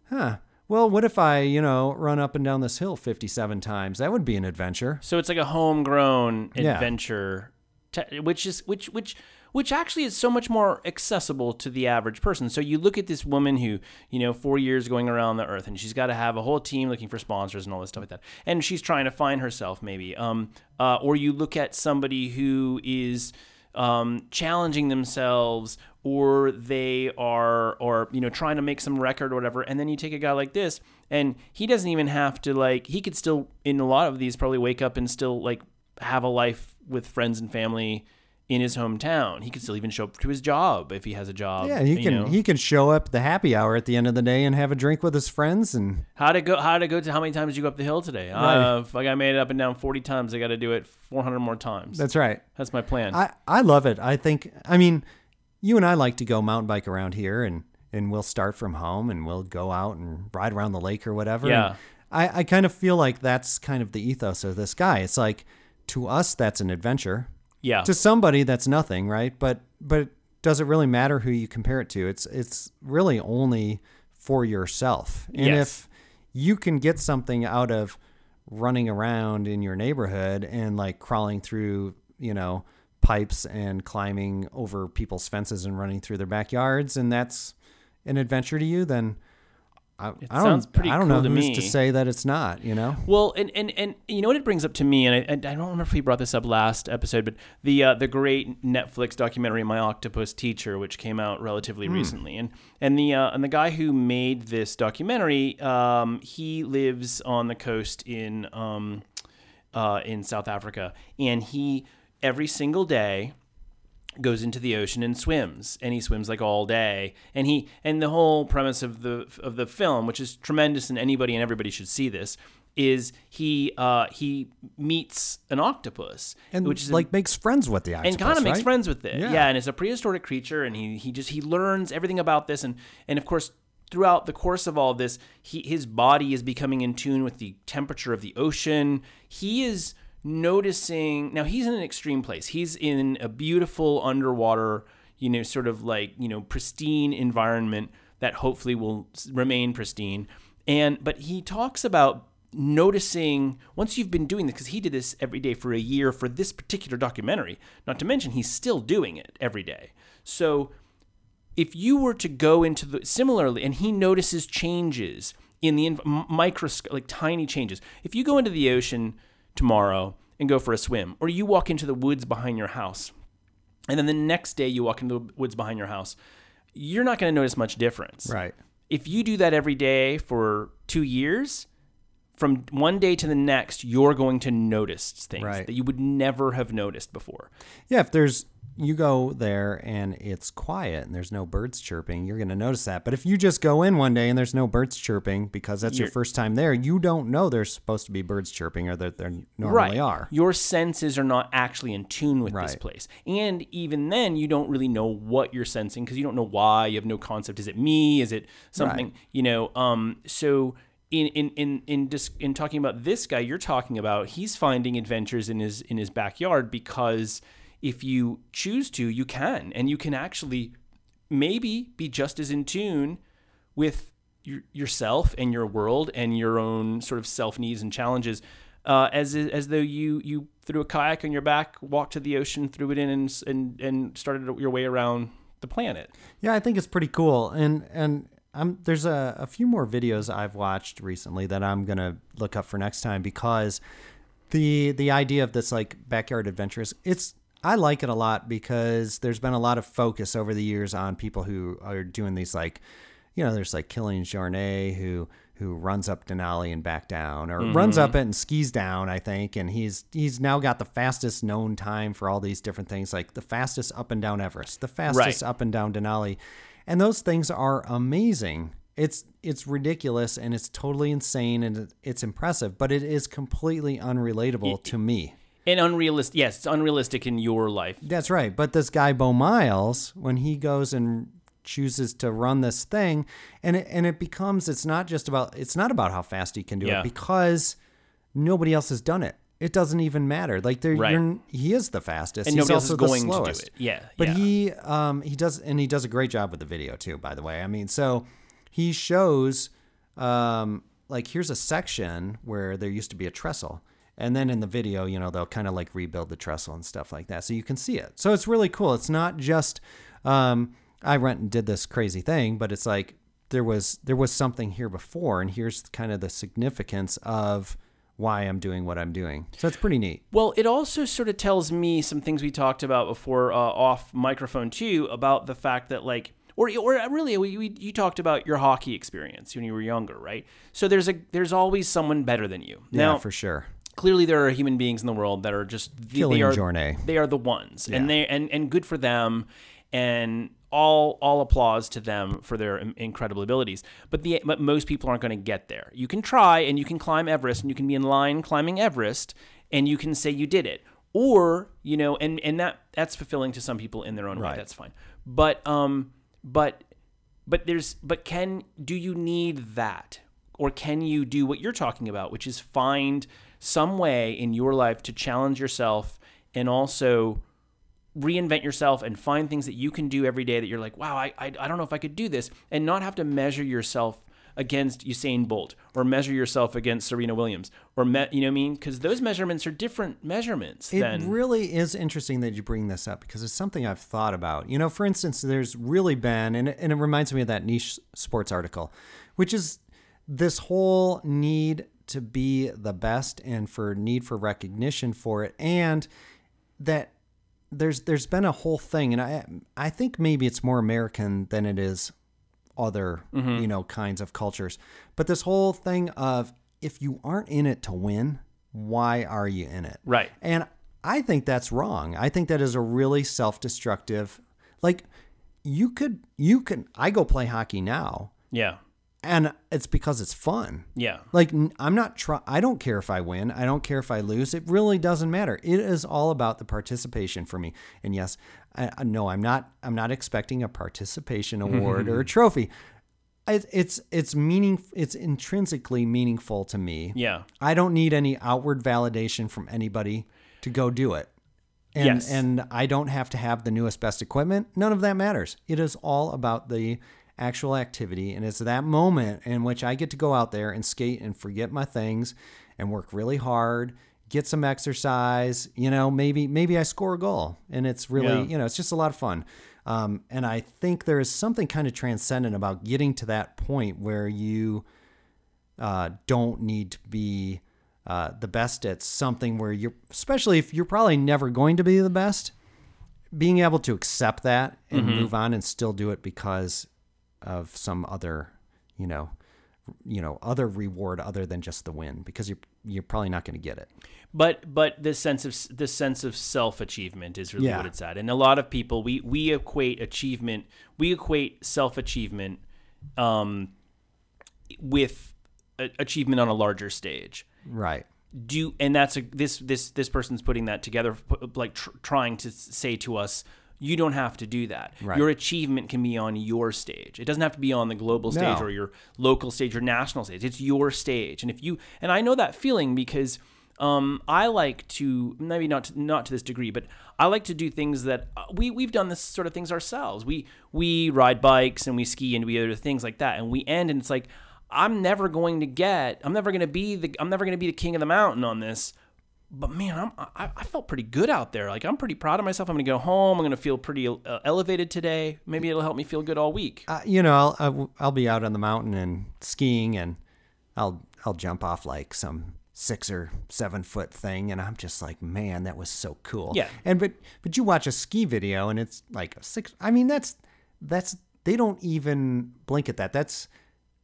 huh, well, what if I, you know, run up and down this hill fifty-seven times? That would be an adventure. So it's like a homegrown adventure, yeah. te- which is, which, which, which actually is so much more accessible to the average person. So you look at this woman who, you know, four years going around the earth, and she's got to have a whole team looking for sponsors and all this stuff like that. And she's trying to find herself maybe. Um, uh, or you look at somebody who is, um, challenging themselves, or they are, or, you know, trying to make some record or whatever. And then you take a guy like this, and he doesn't even have to, like, he could still, in a lot of these, probably wake up and still like have a life with friends and family in his hometown. He could still even show up to his job if he has a job. Yeah, he can, you know. He can show up the happy hour at the end of the day and have a drink with his friends. And how to go? How to go to? How many times did you go up the hill today? Right. Uh, like I made it up and down forty times. I got to do it four hundred more times. That's right. That's my plan. I, I love it. I think. I mean, you and I like to go mountain bike around here, and and we'll start from home, and we'll go out and ride around the lake or whatever. Yeah. I, I kind of feel like that's kind of the ethos of this guy. It's like, to us, that's an adventure. Yeah. To somebody, that's nothing, right? But but does it really matter who you compare it to? It's it's really only for yourself. And yes. if you can get something out of running around in your neighborhood and like crawling through, you know, pipes and climbing over people's fences and running through their backyards, and that's an adventure to you, then I, it I sounds don't, pretty I don't cool know to who's me. To say that it's not, you know? Well, and, and, and you know what it brings up to me, and I, and I don't remember if we brought this up last episode, but the uh, the great Netflix documentary, My Octopus Teacher, which came out relatively mm. recently. And and the uh, and the guy who made this documentary, um, he lives on the coast in um, uh, in South Africa, and he, every single day, goes into the ocean and swims, and he swims like all day. And he, and the whole premise of the, of the film, which is tremendous, and anybody and everybody should see this, is he, uh, he meets an octopus, and which is like a, makes friends with the octopus, and kind of right? makes friends with it. Yeah. yeah. And it's a prehistoric creature. And he, he just, he learns everything about this. And, and of course, throughout the course of all this, he, his body is becoming in tune with the temperature of the ocean. He is noticing now he's in an extreme place. He's in a beautiful underwater, you know, sort of like, you know, pristine environment that hopefully will remain pristine. And, but he talks about noticing once you've been doing this, because he did this every day for a year for this particular documentary, not to mention he's still doing it every day. So if you were to go into the, similarly, and he notices changes in the microscope, like tiny changes. If you go into the ocean tomorrow and go for a swim, or you walk into the woods behind your house, and then the next day you walk into the woods behind your house, you're not going to notice much difference. Right. If you do that every day for two years, from one day to the next, you're going to notice things right. that you would never have noticed before. Yeah, if there's you go there and it's quiet and there's no birds chirping, you're going to notice that. But if you just go in one day and there's no birds chirping because that's you're, your first time there, you don't know there's supposed to be birds chirping or that there normally right. are. Your senses are not actually in tune with right. this place. And even then, you don't really know what you're sensing because you don't know why. You have no concept. Is it me? Is it something? Right. You know, um, so... In in in in, dis- in talking about this guy you're talking about, he's finding adventures in his in his backyard because if you choose to, you can, and you can actually maybe be just as in tune with your, yourself and your world and your own sort of self needs and challenges uh, as as though you you threw a kayak on your back, walked to the ocean, threw it in, and and, and started your way around the planet. Yeah, I think it's pretty cool, and and. I'm, there's a, a few more videos I've watched recently that I'm going to look up for next time because the the idea of this like backyard adventures, it's I like it a lot because there's been a lot of focus over the years on people who are doing these like, you know, there's like Killian Jornet who who runs up Denali and back down or mm-hmm. runs up it and skis down, I think. And he's he's now got the fastest known time for all these different things, like the fastest up and down Everest, the fastest right. up and down Denali. And those things are amazing. It's it's ridiculous and it's totally insane and it's impressive, but it is completely unrelatable it, to me. And unrealistic. Yes, it's unrealistic in your life. That's right. But this guy, Beau Miles, when he goes and chooses to run this thing, and it, and it becomes, it's not just about, it's not about how fast he can do yeah. it because nobody else has done it. It doesn't even matter. Like there, right. you're, he is the fastest, and he's also the slowest. To do it. Yeah, but yeah. he, um, he does, and he does a great job with the video too. By the way, I mean, so he shows, um, like here's a section where there used to be a trestle, and then in the video, you know, they'll kind of like rebuild the trestle and stuff like that, so you can see it. So it's really cool. It's not just, um, I went and did this crazy thing, but it's like there was there was something here before, and here's kind of the significance of why I'm doing what I'm doing. So that's pretty neat. Well, it also sort of tells me some things we talked about before uh, off microphone too, about the fact that like, or or really we, we, you talked about your hockey experience when you were younger, right? So there's a there's always someone better than you. Now, yeah, for sure. Clearly there are human beings in the world that are just, the, they, are, they are the ones yeah. and they and, and good for them and all all applause to them for their incredible abilities, but the but most people aren't going to get there. You can try and you can climb Everest and you can be in line climbing Everest and you can say you did it, or you know, and and that that's fulfilling to some people in their own right. way. That's fine, but um but but there's but can do you need that, or can you do what you're talking about, which is find some way in your life to challenge yourself and also reinvent yourself and find things that you can do every day that you're like, wow, I, I I don't know if I could do this, and not have to measure yourself against Usain Bolt or measure yourself against Serena Williams or me, you know what I mean? Because those measurements are different measurements. It than- really is interesting that you bring this up because it's something I've thought about. You know, for instance, there's really been, and and it reminds me of that niche sports article, which is this whole need to be the best and for need for recognition for it, and that There's there's been a whole thing, and I I think maybe it's more American than it is other mm-hmm. you know kinds of cultures. But this whole thing of if you aren't in it to win, why are you in it? Right. And I think that's wrong. I think that is a really self-destructive. Like you could you can I go play hockey now. Yeah. And it's because it's fun. Yeah. Like I'm not try- I don't care if I win. I don't care if I lose. It really doesn't matter. It is all about the participation for me. And yes, I, no, I'm not, I'm not expecting a participation award mm-hmm. or a trophy. It, it's, it's meaning. It's intrinsically meaningful to me. Yeah. I don't need any outward validation from anybody to go do it. And, yes. And I don't have to have the newest, best equipment. None of that matters. It is all about the actual activity, and it's that moment in which I get to go out there and skate and forget my things and work really hard, get some exercise, you know, maybe maybe I score a goal, and it's really yeah. you know, it's just a lot of fun. Um and I think there is something kind of transcendent about getting to that point where you uh don't need to be uh the best at something, where you're, especially if you're probably never going to be the best, being able to accept that and mm-hmm. move on and still do it because of some other, you know, you know, other reward other than just the win, because you're you're probably not going to get it. But but this sense of this sense of self-achievement is really yeah. what it's at. And a lot of people, we we equate achievement, we equate self-achievement um, with a, achievement on a larger stage. Right. Do and that's a this this this person's putting that together, like tr- trying to say to us, you don't have to do that. Right. Your achievement can be on your stage. It doesn't have to be on the global stage no. or your local stage or national stage. It's your stage. And if you, and I know that feeling because um, I like to, maybe not to, not to this degree, but I like to do things that we we've done this sort of things ourselves. We we ride bikes and we ski and we do other things like that. And we end and it's like, I'm never going to get, I'm never going to be the, I'm never going to be the king of the mountain on this. But man, I'm, I I felt pretty good out there. Like, I'm pretty proud of myself. I'm going to go home. I'm going to feel pretty uh, elevated today. Maybe it'll help me feel good all week. Uh, you know, I'll, I'll I'll be out on the mountain and skiing, and I'll I'll jump off like some six or seven foot thing, and I'm just like, man, that was so cool. Yeah. And but but you watch a ski video, and it's like a six. I mean, that's that's they don't even blink at that. That's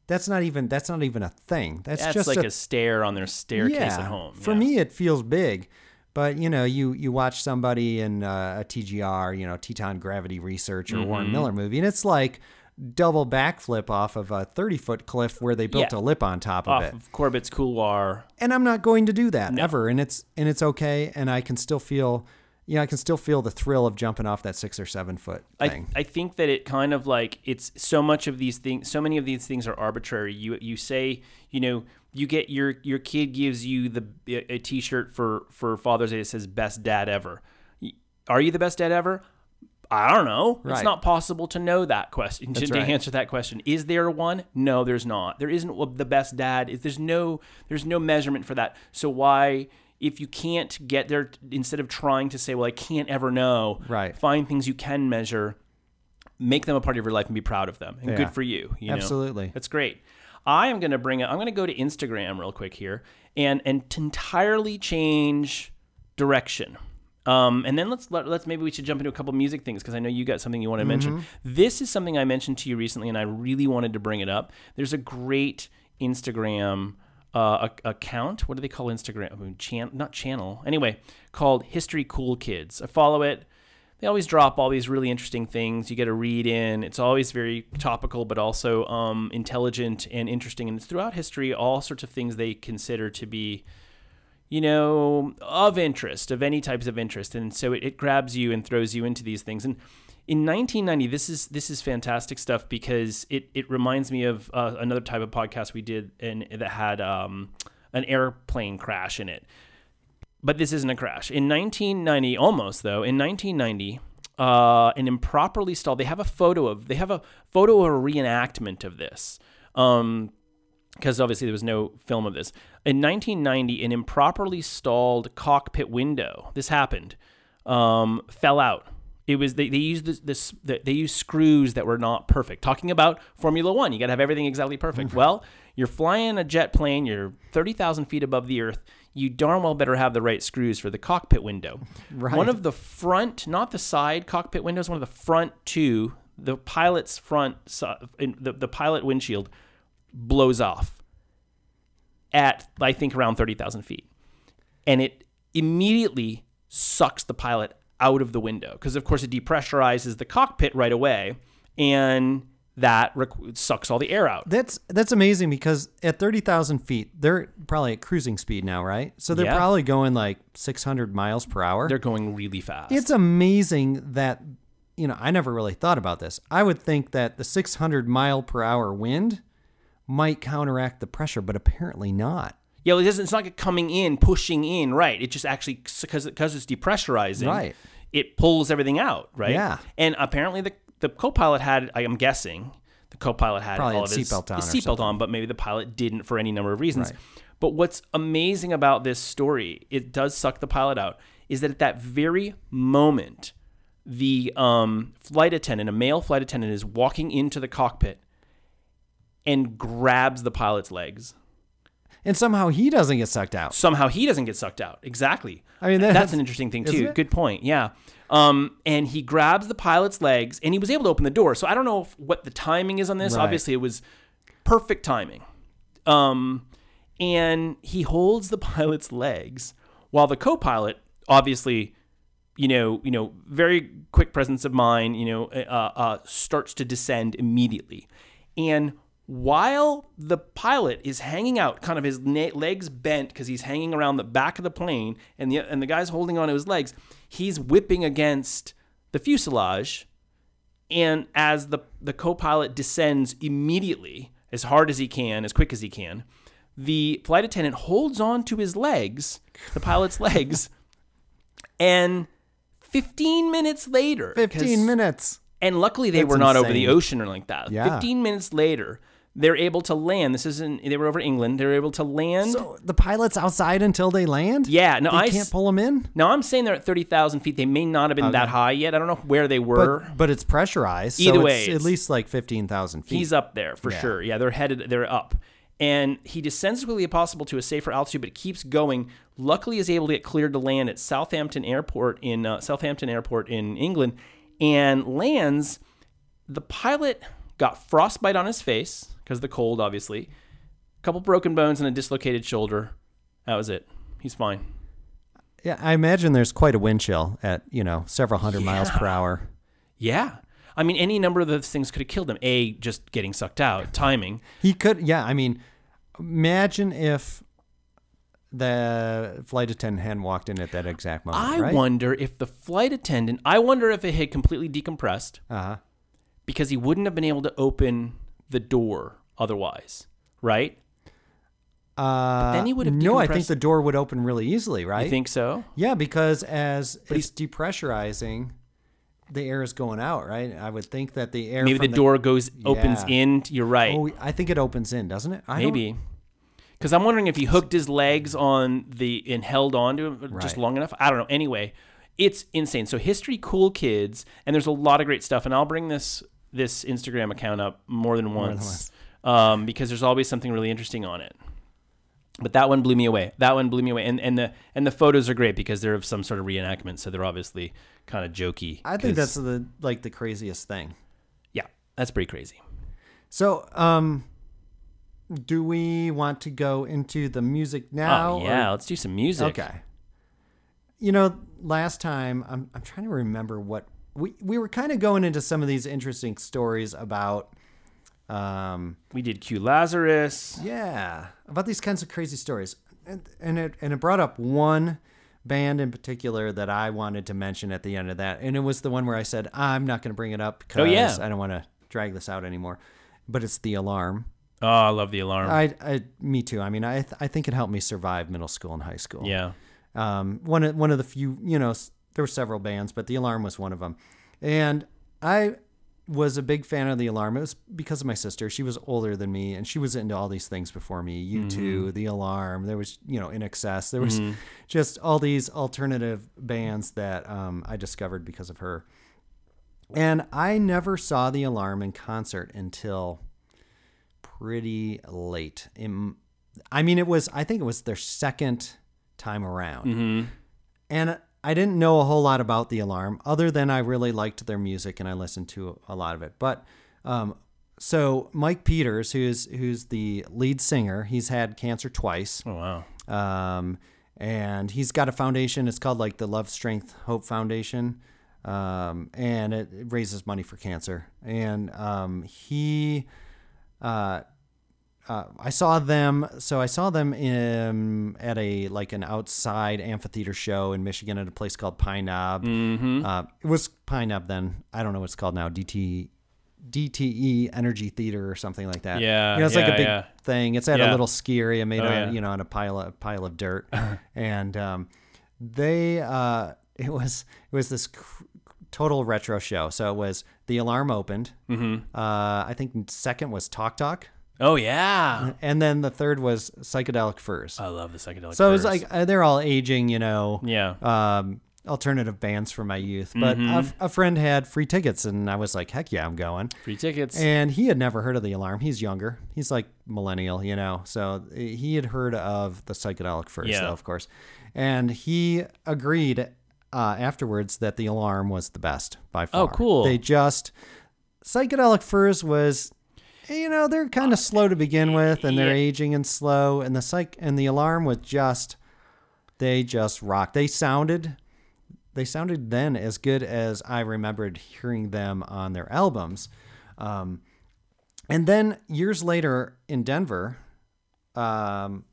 That's not even that's not even a thing. That's, that's just like a, a stair on their staircase yeah, at home. Yeah. For me, it feels big, but you know, you you watch somebody in uh, a T G R, you know, Teton Gravity Research or mm-hmm. Warren Miller movie, and it's like double backflip off of a thirty foot cliff where they built yeah. a lip on top off of it. Off of Corbett's Couloir. And I'm not going to do that no. ever, and it's and it's okay, and I can still feel. Yeah, I can still feel the thrill of jumping off that six or seven foot thing. I, I think that it kind of like it's so much of these things. So many of these things are arbitrary. You you say, you know, you get your your kid gives you the a T-shirt for for Father's Day that says "Best Dad Ever." Are you the best dad ever? I don't know. Right. It's not possible to know that question. To, right. to answer that question, is there one? No, there's not. There isn't the best dad. There's no there's no measurement for that. So why? If you can't get there, instead of trying to say, well, I can't ever know, right. find things you can measure, make them a part of your life and be proud of them. And yeah. good for you. you Absolutely. Know? That's great. I am going to bring it. I'm going to go to Instagram real quick here and, and t- entirely change direction. Um, and then let's, let, let's, maybe we should jump into a couple music things. Cause I know you got something you want to mm-hmm. mention. This is something I mentioned to you recently and I really wanted to bring it up. There's a great Instagram Uh, account. What do they call Instagram? I mean, chan- not channel. Anyway, called History Cool Kids. I follow it. They always drop all these really interesting things. You get a read in. It's always very topical, but also um, intelligent and interesting. And it's throughout history, all sorts of things they consider to be, you know, of interest, of any types of interest. And so it, it grabs you and throws you into these things. And in nineteen ninety, this is this is fantastic stuff because it, it reminds me of uh, another type of podcast we did and that had um, an airplane crash in it. But this isn't a crash. In nineteen ninety, almost though, in nineteen ninety, uh, an improperly stalled. They have a photo of they have a photo or a reenactment of this because um, obviously there was no film of this. In nineteen ninety, an improperly stalled cockpit window. This happened. Um, fell out. It was they, they used this, this they used screws that were not perfect. Talking about Formula One, you got to have everything exactly perfect. Well, you're flying a jet plane, you're thirty thousand feet above the earth. You darn well better have the right screws for the cockpit window. Right. One of the front, not the side cockpit windows, one of the front two, the pilot's front, the the pilot windshield blows off at I think around thirty thousand feet, and it immediately sucks the pilot out of the window because of course it depressurizes the cockpit right away and that rec- sucks all the air out. That's that's amazing because at thirty thousand feet, they're probably at cruising speed now, right? So they're yeah. probably going like six hundred miles per hour. They're going really fast. It's amazing that, you know, I never really thought about this. I would think that the six hundred mile per hour wind might counteract the pressure, but apparently not. Yeah, well, it doesn't, it's not coming in, pushing in, right? It just actually, because because it's depressurizing, right. It pulls everything out, right? Yeah. And apparently the, the co-pilot had, I'm guessing, the co-pilot had probably all of his seatbelt on, seat on, but maybe the pilot didn't for any number of reasons. Right. But what's amazing about this story, it does suck the pilot out, is that at that very moment, the um, flight attendant, a male flight attendant, is walking into the cockpit and grabs the pilot's legs. And somehow he doesn't get sucked out. Somehow he doesn't get sucked out. Exactly. I mean, that's, that's an interesting thing too. Good point. Yeah. Um, and he grabs the pilot's legs, and he was able to open the door. So I don't know if, what the timing is on this. Right. Obviously, it was perfect timing. Um, and he holds the pilot's legs while the co-pilot, obviously, you know, you know, very quick presence of mind, you know, uh, uh, starts to descend immediately. And while the pilot is hanging out, kind of his na- legs bent because he's hanging around the back of the plane, and the and the guy's holding on to his legs, he's whipping against the fuselage. And as the the co-pilot descends immediately, as hard as he can, as quick as he can, the flight attendant holds on to his legs, the pilot's legs, and fifteen minutes later. fifteen minutes. And luckily they That's were not insane. Over the ocean or like that. Yeah. fifteen minutes later, they're able to land. This isn't, they were over England. They were able to land. So the pilot's outside until they land? Yeah. No, they I can't pull them in? No, I'm saying they're at thirty thousand feet. They may not have been okay. that high yet. I don't know where they were. But, but it's pressurized. Either so way. It's, it's, at least like fifteen thousand feet. He's up there for yeah. sure. Yeah, they're headed, they're up. And he descends as quickly as possible to a safer altitude, but keeps going. Luckily, is able to get cleared to land at Southampton Airport in uh, Southampton Airport in England, and lands. The pilot got frostbite on his face because of the cold, obviously. A couple broken bones and a dislocated shoulder. That was it. He's fine. Yeah, I imagine there's quite a wind chill at you know several hundred yeah. miles per hour. Yeah. I mean, any number of those things could have killed him. A, just getting sucked out, timing. He could, yeah. I mean, imagine if the flight attendant hadn't walked in at that exact moment. I right? wonder if the flight attendant, I wonder if it had completely decompressed uh-huh. because he wouldn't have been able to open the door otherwise, right? Uh, but then he would have decompressed. No, I think the door would open really easily, right? You think so? Yeah, because as but it's depressurizing... The air is going out, right? I would think that the air. Maybe the, the door goes opens yeah. in. You're right. Oh, I think it opens in, doesn't it? I Maybe, because I'm wondering if he hooked his legs on the and held on to it just right. long enough. I don't know. Anyway, it's insane. So History Cool Kids, and there's a lot of great stuff. And I'll bring this this Instagram account up more than once um, because there's always something really interesting on it. But that one blew me away. That one blew me away. And and the and the photos are great because they're of some sort of reenactment, so they're obviously kind of jokey. I think that's the like the craziest thing. Yeah, that's pretty crazy. So, um, do we want to go into the music now? Oh, yeah, or? Let's do some music. Okay. You know, last time I'm I'm trying to remember what we we were kind of going into some of these interesting stories about. Um, we did Q Lazarus. Yeah, about these kinds of crazy stories, and, and it and it brought up one band in particular that I wanted to mention at the end of that, and it was the one where I said I'm not going to bring it up because oh, yeah. I don't want to drag this out anymore. But it's The Alarm. Oh, I love The Alarm. I, I me too. I mean, I th- I think it helped me survive middle school and high school. Yeah. Um, one of one of the few, you know, there were several bands, but The Alarm was one of them, and I. was a big fan of The Alarm. It was because of my sister. She was older than me, and she was into all these things before me. U two, mm-hmm. The Alarm. There was, you know, I N X S. There was mm-hmm. just all these alternative bands that um, I discovered because of her. And I never saw The Alarm in concert until pretty late. In, I mean, it was, I think it was their second time around. Mm-hmm. And I didn't know a whole lot about The Alarm other than I really liked their music and I listened to a lot of it. But um, so Mike Peters, who's who's the lead singer, he's had cancer twice. Oh, wow. Um, and he's got a foundation. It's called like the Love, Strength, Hope Foundation. Um, and it, it raises money for cancer. And um, he, uh, uh, I saw them. So I saw them in at a like an outside amphitheater show in Michigan at a place called Pine Knob. Mm-hmm. Uh, it was Pine Knob then. I don't know what it's called now. D T E Energy Theater or something like that. Yeah, you know, it's yeah, like a big yeah. thing. It's at yeah. a little ski area made oh, on yeah. you know on a pile of, pile of dirt, and um, they uh, it was it was this. Cr- Total retro show. So it was The Alarm opened. Mm-hmm. Uh, I think second was Talk Talk. Oh yeah, and then the third was Psychedelic Furs. I love the Psychedelic Furs. So it was like they're all aging, you know. Yeah. Um, alternative bands from my youth, but mm-hmm. a, f- a friend had free tickets, and I was like, "Heck yeah, I'm going!" Free tickets. And he had never heard of The Alarm. He's younger. He's like millennial, you know. So he had heard of the Psychedelic Furs, yeah. though, of course, and he agreed uh, afterwards that The Alarm was the best by far. Oh, cool! They just Psychedelic Furs was. you know, they're kind of slow to begin with, and they're yeah. aging and slow. And the psych and the alarm was just, they just rocked. They sounded, they sounded then as good as I remembered hearing them on their albums. Um, and then years later in Denver, um,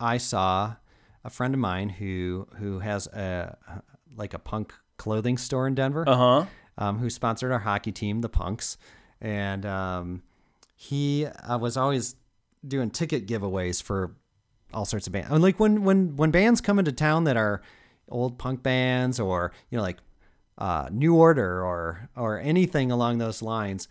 I saw a friend of mine who who has a like a punk clothing store in Denver. Uh huh. Um, who sponsored our hockey team, the Punks, and um, he uh, was always doing ticket giveaways for all sorts of bands. I mean, like when when when bands come into town that are old punk bands, or you know, like uh, New Order or or anything along those lines,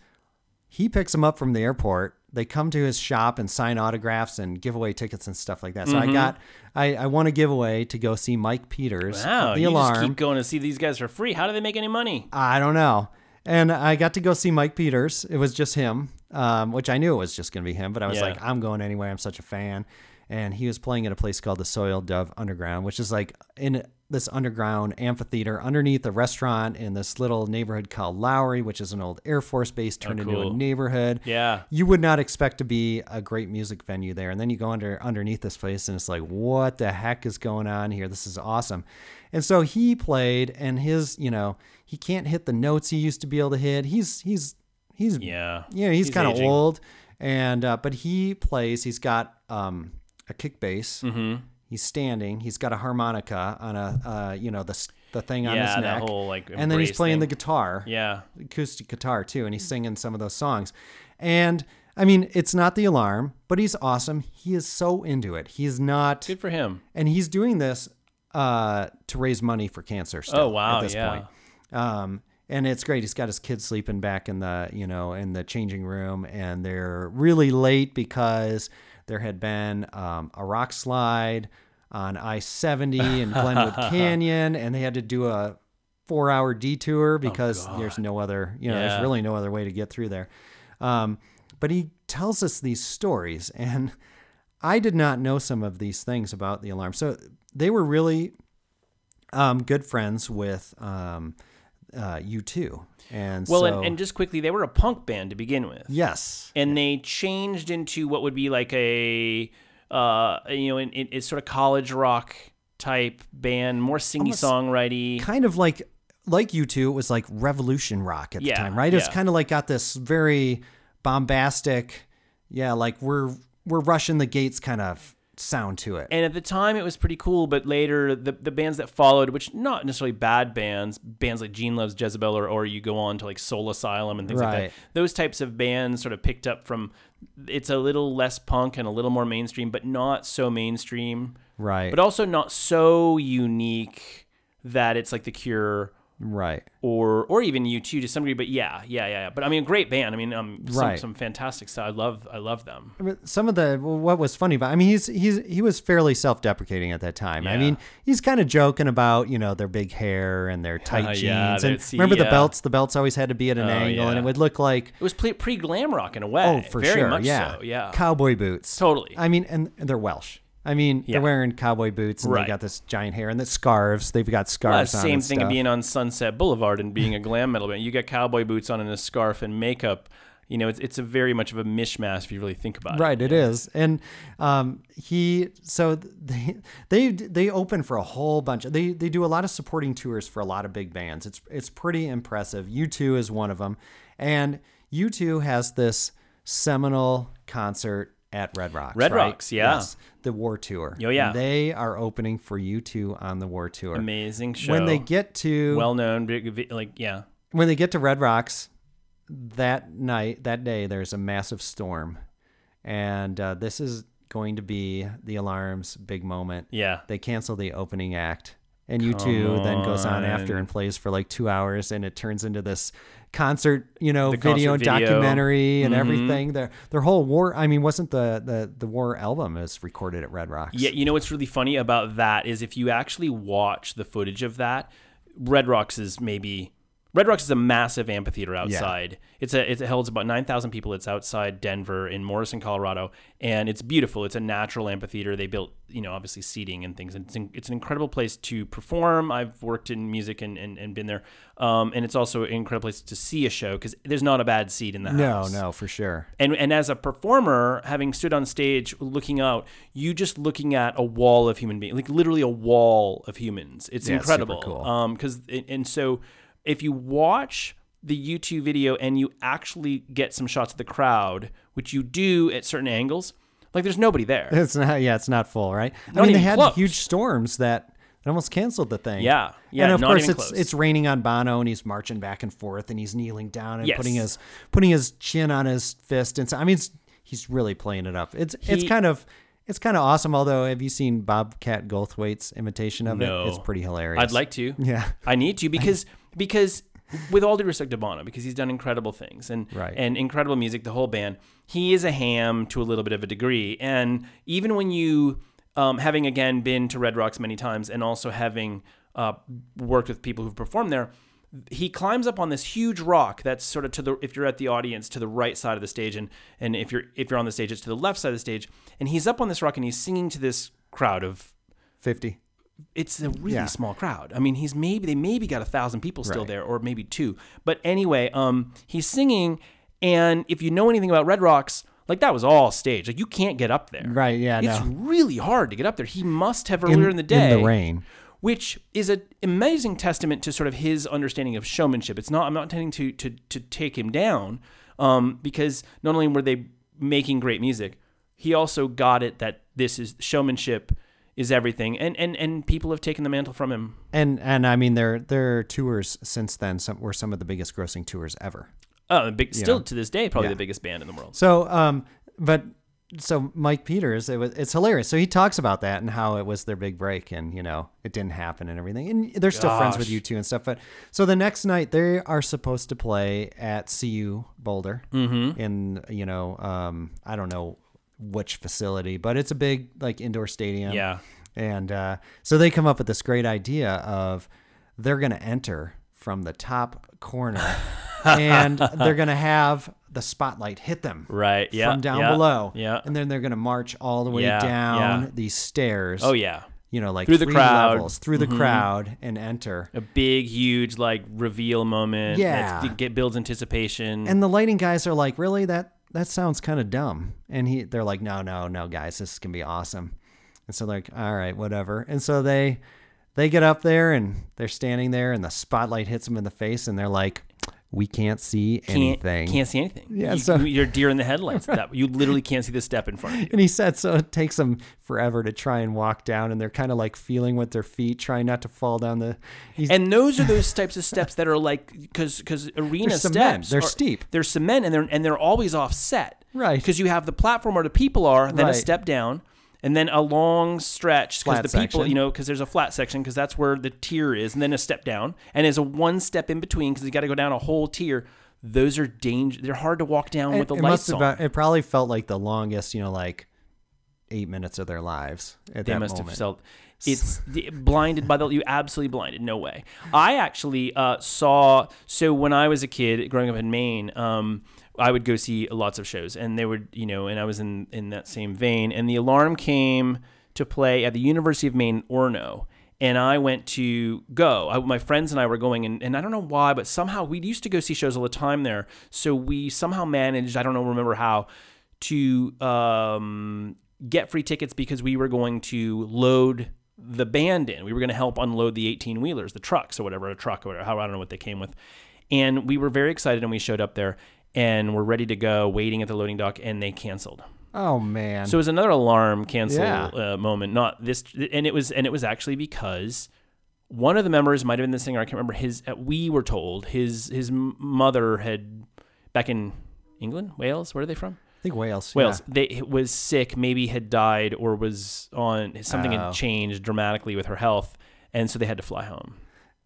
he picks them up from the airport. They come to his shop and sign autographs and give away tickets and stuff like that. So mm-hmm. I got, I, I won a giveaway to go see Mike Peters. Wow, the you Alarm. Just keep going to see these guys for free. How do they make any money? I don't know. And I got to go see Mike Peters. It was just him, um, which I knew it was just going to be him. But I was yeah. like, I'm going anyway. I'm such a fan. And he was playing at a place called the Soiled Dove Underground, which is like in this underground amphitheater underneath a restaurant in this little neighborhood called Lowry, which is an old Air Force base turned oh, cool. into a neighborhood. Yeah. You would not expect to be a great music venue there. And then you go under underneath this place and it's like, what the heck is going on here? This is awesome. And so he played, and his, you know, he can't hit the notes he used to be able to hit. He's, he's, he's, yeah, you know, he's, he's kind of old, and, uh, but he plays, he's got, um, a kick bass. Mm-hmm. He's standing. He's got a harmonica on a, uh, you know, the the thing on yeah, his neck. Yeah, that whole like and then he's playing thing. the guitar. Yeah, acoustic guitar too, and he's singing some of those songs. And I mean, it's not the Alarm, but he's awesome. He is so into it. He's not good for him. And he's doing this uh, to raise money for cancer still. Oh wow, at this yeah. point. Um, and it's great. He's got his kids sleeping back in the you know in the changing room, and they're really late because there had been um, a rock slide on I seventy in Glenwood Canyon, and they had to do a four-hour detour because oh there's no other, you know, yeah. there's really no other way to get through there. Um, but he tells us these stories, and I did not know some of these things about the Alarm. So they were really um, good friends with um, uh, U two. And well, so, and, and just quickly, they were a punk band to begin with. Yes, and they changed into what would be like a, uh, you know, in, in, it's sort of college rock type band, more singy songwriting, kind of like like U two. It was like revolution rock at yeah, the time, right? It was yeah. kind of like got this very bombastic, yeah, like we're we're rushing the gates kind of sound to it. And at the time it was pretty cool, but later the the bands that followed, which not necessarily bad bands, bands like Gene Loves Jezebel, or, or you go on to like Soul Asylum and things right. like that. Those types of bands sort of picked up from, it's a little less punk and a little more mainstream, but not so mainstream. Right. But also not so unique that it's like The Cure. Right. Or or even U two to some degree, but yeah, yeah, yeah, yeah. But I mean, great band. I mean, um, some, right. some fantastic stuff. I love, I love them. Some of the what was funny about, I mean, he's he's he was fairly self-deprecating at that time. Yeah. I mean, he's kind of joking about you know their big hair and their tight uh, jeans yeah, and see, remember yeah. the belts. The belts always had to be at an oh, angle, yeah. and it would look like it was pre glam rock in a way. Oh, for very sure, much yeah, so, yeah. Cowboy boots, totally. I mean, and they're Welsh. I mean, yeah. they're wearing cowboy boots, and right. they got this giant hair and the scarves. They've got scarves well, on. Same thing of being on Sunset Boulevard and being a glam metal band. You got cowboy boots on and a scarf and makeup. You know, it's it's a very much of a mishmash if you really think about right, it. Right, it know? is. And um, he, so they they they open for a whole bunch. Of, they they do a lot of supporting tours for a lot of big bands. It's it's pretty impressive. U two is one of them, and U two has this seminal concert at Red Rocks. Red right? Rocks, yeah. Yes, the War Tour. Oh, yeah. And they are opening for U two on the War Tour. Amazing show. When they get to... Well-known, like, yeah. When they get to Red Rocks, that night, that day, there's a massive storm. And uh, this is going to be the Alarm's big moment. Yeah. They cancel the opening act. And U two then goes on after and plays for like two hours, and it turns into this concert, you know, video, concert video documentary and mm-hmm. everything. Their their whole war, I mean, wasn't the, the, the war album is recorded at Red Rocks. Yeah, you know what's really funny about that is if you actually watch the footage of that, Red Rocks is maybe Red Rocks is a massive amphitheater outside. Yeah. It's a it holds about nine thousand people. It's outside Denver in Morrison, Colorado, and it's beautiful. It's a natural amphitheater. They built, you know, obviously seating and things. And it's in, it's an incredible place to perform. I've worked in music and, and, and been there. Um, and it's also an incredible place to see a show because there's not a bad seat in the house. No, no, for sure. And and as a performer, having stood on stage looking out, you just looking at a wall of human beings, like literally a wall of humans. It's yeah, incredible. It's super cool. Um, because and so. If you watch the U two video and you actually get some shots of the crowd, which you do at certain angles, like there's nobody there. It's not, yeah, it's not full, right? Not I mean, they had close. huge storms that almost canceled the thing. Yeah, yeah. And of not course, even it's close. It's raining on Bono, and he's marching back and forth, and he's kneeling down and yes. putting his putting his chin on his fist, and so, I mean, it's, he's really playing it up. It's he, it's kind of. It's kind of awesome, although have you seen Bobcat Goldthwait's imitation of no. it? It's pretty hilarious. I'd like to. Yeah. I need to because because with all due respect to Bono, because he's done incredible things and right. and incredible music, the whole band, he is a ham to a little bit of a degree. And even when you, um, having again been to Red Rocks many times and also having uh, worked with people who've performed there, he climbs up on this huge rock that's sort of to the, if you're at the audience, to the right side of the stage, and and if you're if you're on the stage, it's to the left side of the stage, and he's up on this rock and he's singing to this crowd of fifty. It's a really yeah. small crowd. I mean, he's maybe they maybe got a thousand people still right. there, or maybe two. But anyway, um, he's singing, and if you know anything about Red Rocks, like that was all stage. Like you can't get up there. Right? Yeah. It's no. really hard to get up there. He must have earlier in, in the day in the rain. Which is an amazing testament to sort of his understanding of showmanship. It's not, I'm not intending to to to take him down, um, because not only were they making great music, he also got it that this is showmanship is everything, and and and people have taken the mantle from him. And and I mean, their their tours since then some, were some of the biggest grossing tours ever. Oh, big, still you know? to this day, probably yeah. the biggest band in the world. So, um, but. So Mike Peters, it was, it's hilarious. So he talks about that and how it was their big break and, you know, it didn't happen and everything. And they're still Gosh. friends with U two and stuff. But so the next night they are supposed to play at C U Boulder mm-hmm. in, you know, um, I don't know which facility, but it's a big like indoor stadium. Yeah. And uh, so they come up with this great idea of they're going to enter from the top corner and they're going to have the spotlight hit them right yeah, from down yeah, below yeah and then they're going to march all the way yeah, down yeah. these stairs oh yeah you know like through the crowd levels, through mm-hmm. the crowd and enter a big huge like reveal moment yeah that get builds anticipation and the lighting guys are like really that that sounds kind of dumb and he they're like no no no guys this can be awesome and so they're like all right whatever and so they they get up there and they're standing there and the spotlight hits them in the face and they're like we can't see anything. Can't, can't see anything. Yeah, you, so, you're deer in the headlights. Right. That, you literally can't see the step in front of you. And he said, so it takes them forever to try and walk down, and they're kind of like feeling with their feet, trying not to fall down the... And those are those types of steps that are like, because arena they're steps... They're are, steep. They're cement, and they're, and they're always offset. Right. Because you have the platform where the people are, then right. a step down... And then a long stretch because the people, section. you know, because there's a flat section because that's where the tier is, and then a step down, and there's a one step in between because you got to go down a whole tier. Those are dangerous. They're hard to walk down it, with the it lights must on. About, it probably felt like the longest, you know, like eight minutes of their lives at they that must moment. Have felt it's blinded by the you absolutely blinded. No way. I actually uh, saw so when I was a kid growing up in Maine. Um, I would go see lots of shows and they would, you know, and I was in, in that same vein and The Alarm came to play at the University of Maine, Orono. And I went to go, I, my friends and I were going and, and I don't know why, but somehow we used to go see shows all the time there. So we somehow managed, I don't know, remember how to, um, get free tickets because we were going to load the band in. We were going to help unload the eighteen wheelers, the trucks or whatever, a truck or whatever, I don't know what they came with. And we were very excited and we showed up there and we're ready to go, waiting at the loading dock, and they canceled. Oh man! So it was another alarm cancel yeah. uh, moment. Not this, and it was, and it was actually because one of the members might have been the singer. I can't remember his. We were told his his mother had back in England, Wales. Where are they from? I think Wales. Wales. Yeah. They was sick, maybe had died, or was on something oh. had changed dramatically with her health, and so they had to fly home.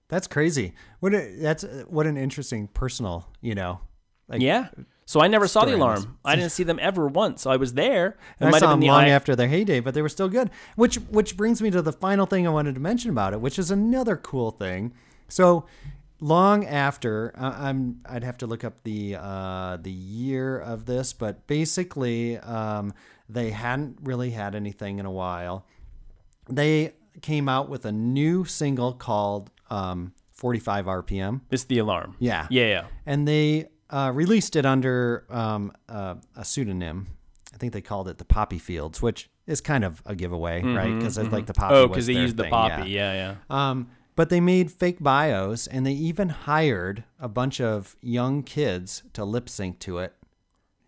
That's crazy. What a, that's what an interesting personal, you know. Like yeah. So I never saw The Alarm. I didn't see them ever once. So I was there. And I saw them long after their heyday, but they were still good. Which which brings me to the final thing I wanted to mention about it, which is another cool thing. So long after, uh, I'm, I'd have to look up the uh, the year of this, but basically um, they hadn't really had anything in a while. They came out with a new single called um, forty-five R P M. It's The Alarm. Yeah. Yeah, yeah. And they uh, released it under um, uh, a pseudonym. I think they called it The Poppy Fields, which is kind of a giveaway, mm-hmm, right? Because mm-hmm. like the poppy. Oh, because they used thing. The poppy. Yeah, yeah. yeah. Um, But they made fake bios, and they even hired a bunch of young kids to lip sync to it.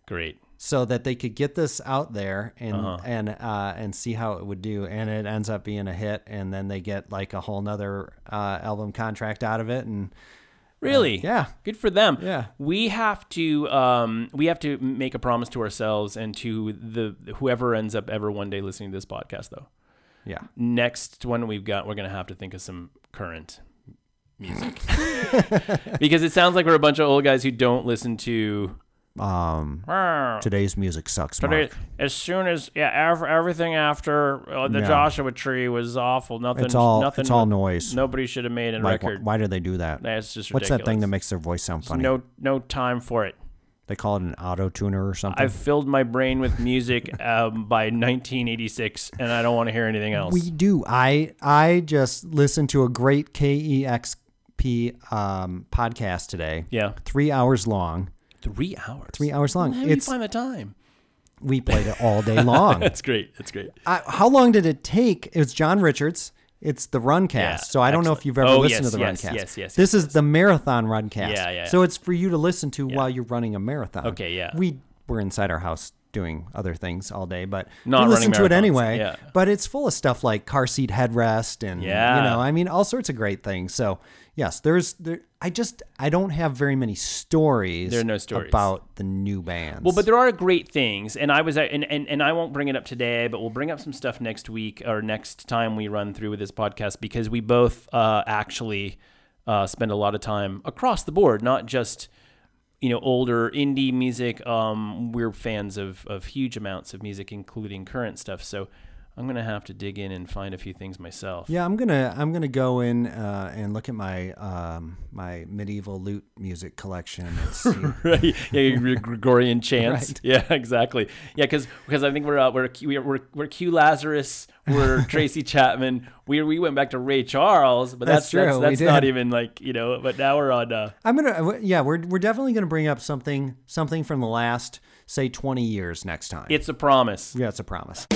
Great. So that they could get this out there and uh-huh. and uh, and see how it would do. And it ends up being a hit, and then they get like a whole nother uh, album contract out of it. And really? Uh, yeah. Good for them. Yeah. We have to um, we have to make a promise to ourselves and to the whoever ends up ever one day listening to this podcast, though. Yeah. Next one we've got, we're gonna have to think of some current music because it sounds like we're a bunch of old guys who don't listen to um today's music sucks. Today, Mark. As soon as yeah, av- everything after uh, the yeah. Joshua Tree was awful. Nothing. It's all nothing. It's all noise. Nobody should have made a like, record. Wh- why do they do that? That's just ridiculous. What's that thing that makes their voice sound funny? There's no, no time for it. They call it an auto-tuner or something. I've filled my brain with music um, by nineteen eighty-six, and I don't want to hear anything else. We do. I I just listened to a great K E X P um, podcast today. Yeah. Three hours long. Three hours? Three hours long. Well, how do you find the time? We played it all day long. That's great. That's great. I, how long did it take? It was John Richards. It's the Run Cast. Yeah, so I excellent. Don't know if you've ever oh, listened yes, to the yes, Run Cast. Yes, yes, this yes, is yes. the Marathon Run Cast. Yeah, yeah, yeah. So it's for you to listen to yeah. while you're running a marathon. Okay, yeah. We were inside our house doing other things all day, but Not we listened to it anyway. Yeah. But it's full of stuff like car seat headrest and, yeah. you know, I mean, all sorts of great things. So, yes, there's, there. I just, I don't have very many stories, there are no stories about the new bands. Well, but there are great things. And I was, and, and, and I won't bring it up today, but we'll bring up some stuff next week or next time we run through with this podcast, because we both uh, actually uh, spend a lot of time across the board, not just, you know, older indie music. Um, we're fans of, of huge amounts of music, including current stuff. So I'm going to have to dig in and find a few things myself. Yeah, I'm going to I'm going to go in uh, and look at my um, my medieval lute music collection. And see. Right. Yeah, Gregorian chants. Right. Yeah, exactly. Yeah, cuz cuz I think we're uh, we're we're we're Q Lazarus, we're Tracy Chapman. We we went back to Ray Charles, but that's that's, true. that's, that's not even like, you know, but now we're on uh, I'm going to yeah, we're we're definitely going to bring up something something from the last, say, twenty years next time. It's a promise. Yeah, it's a promise.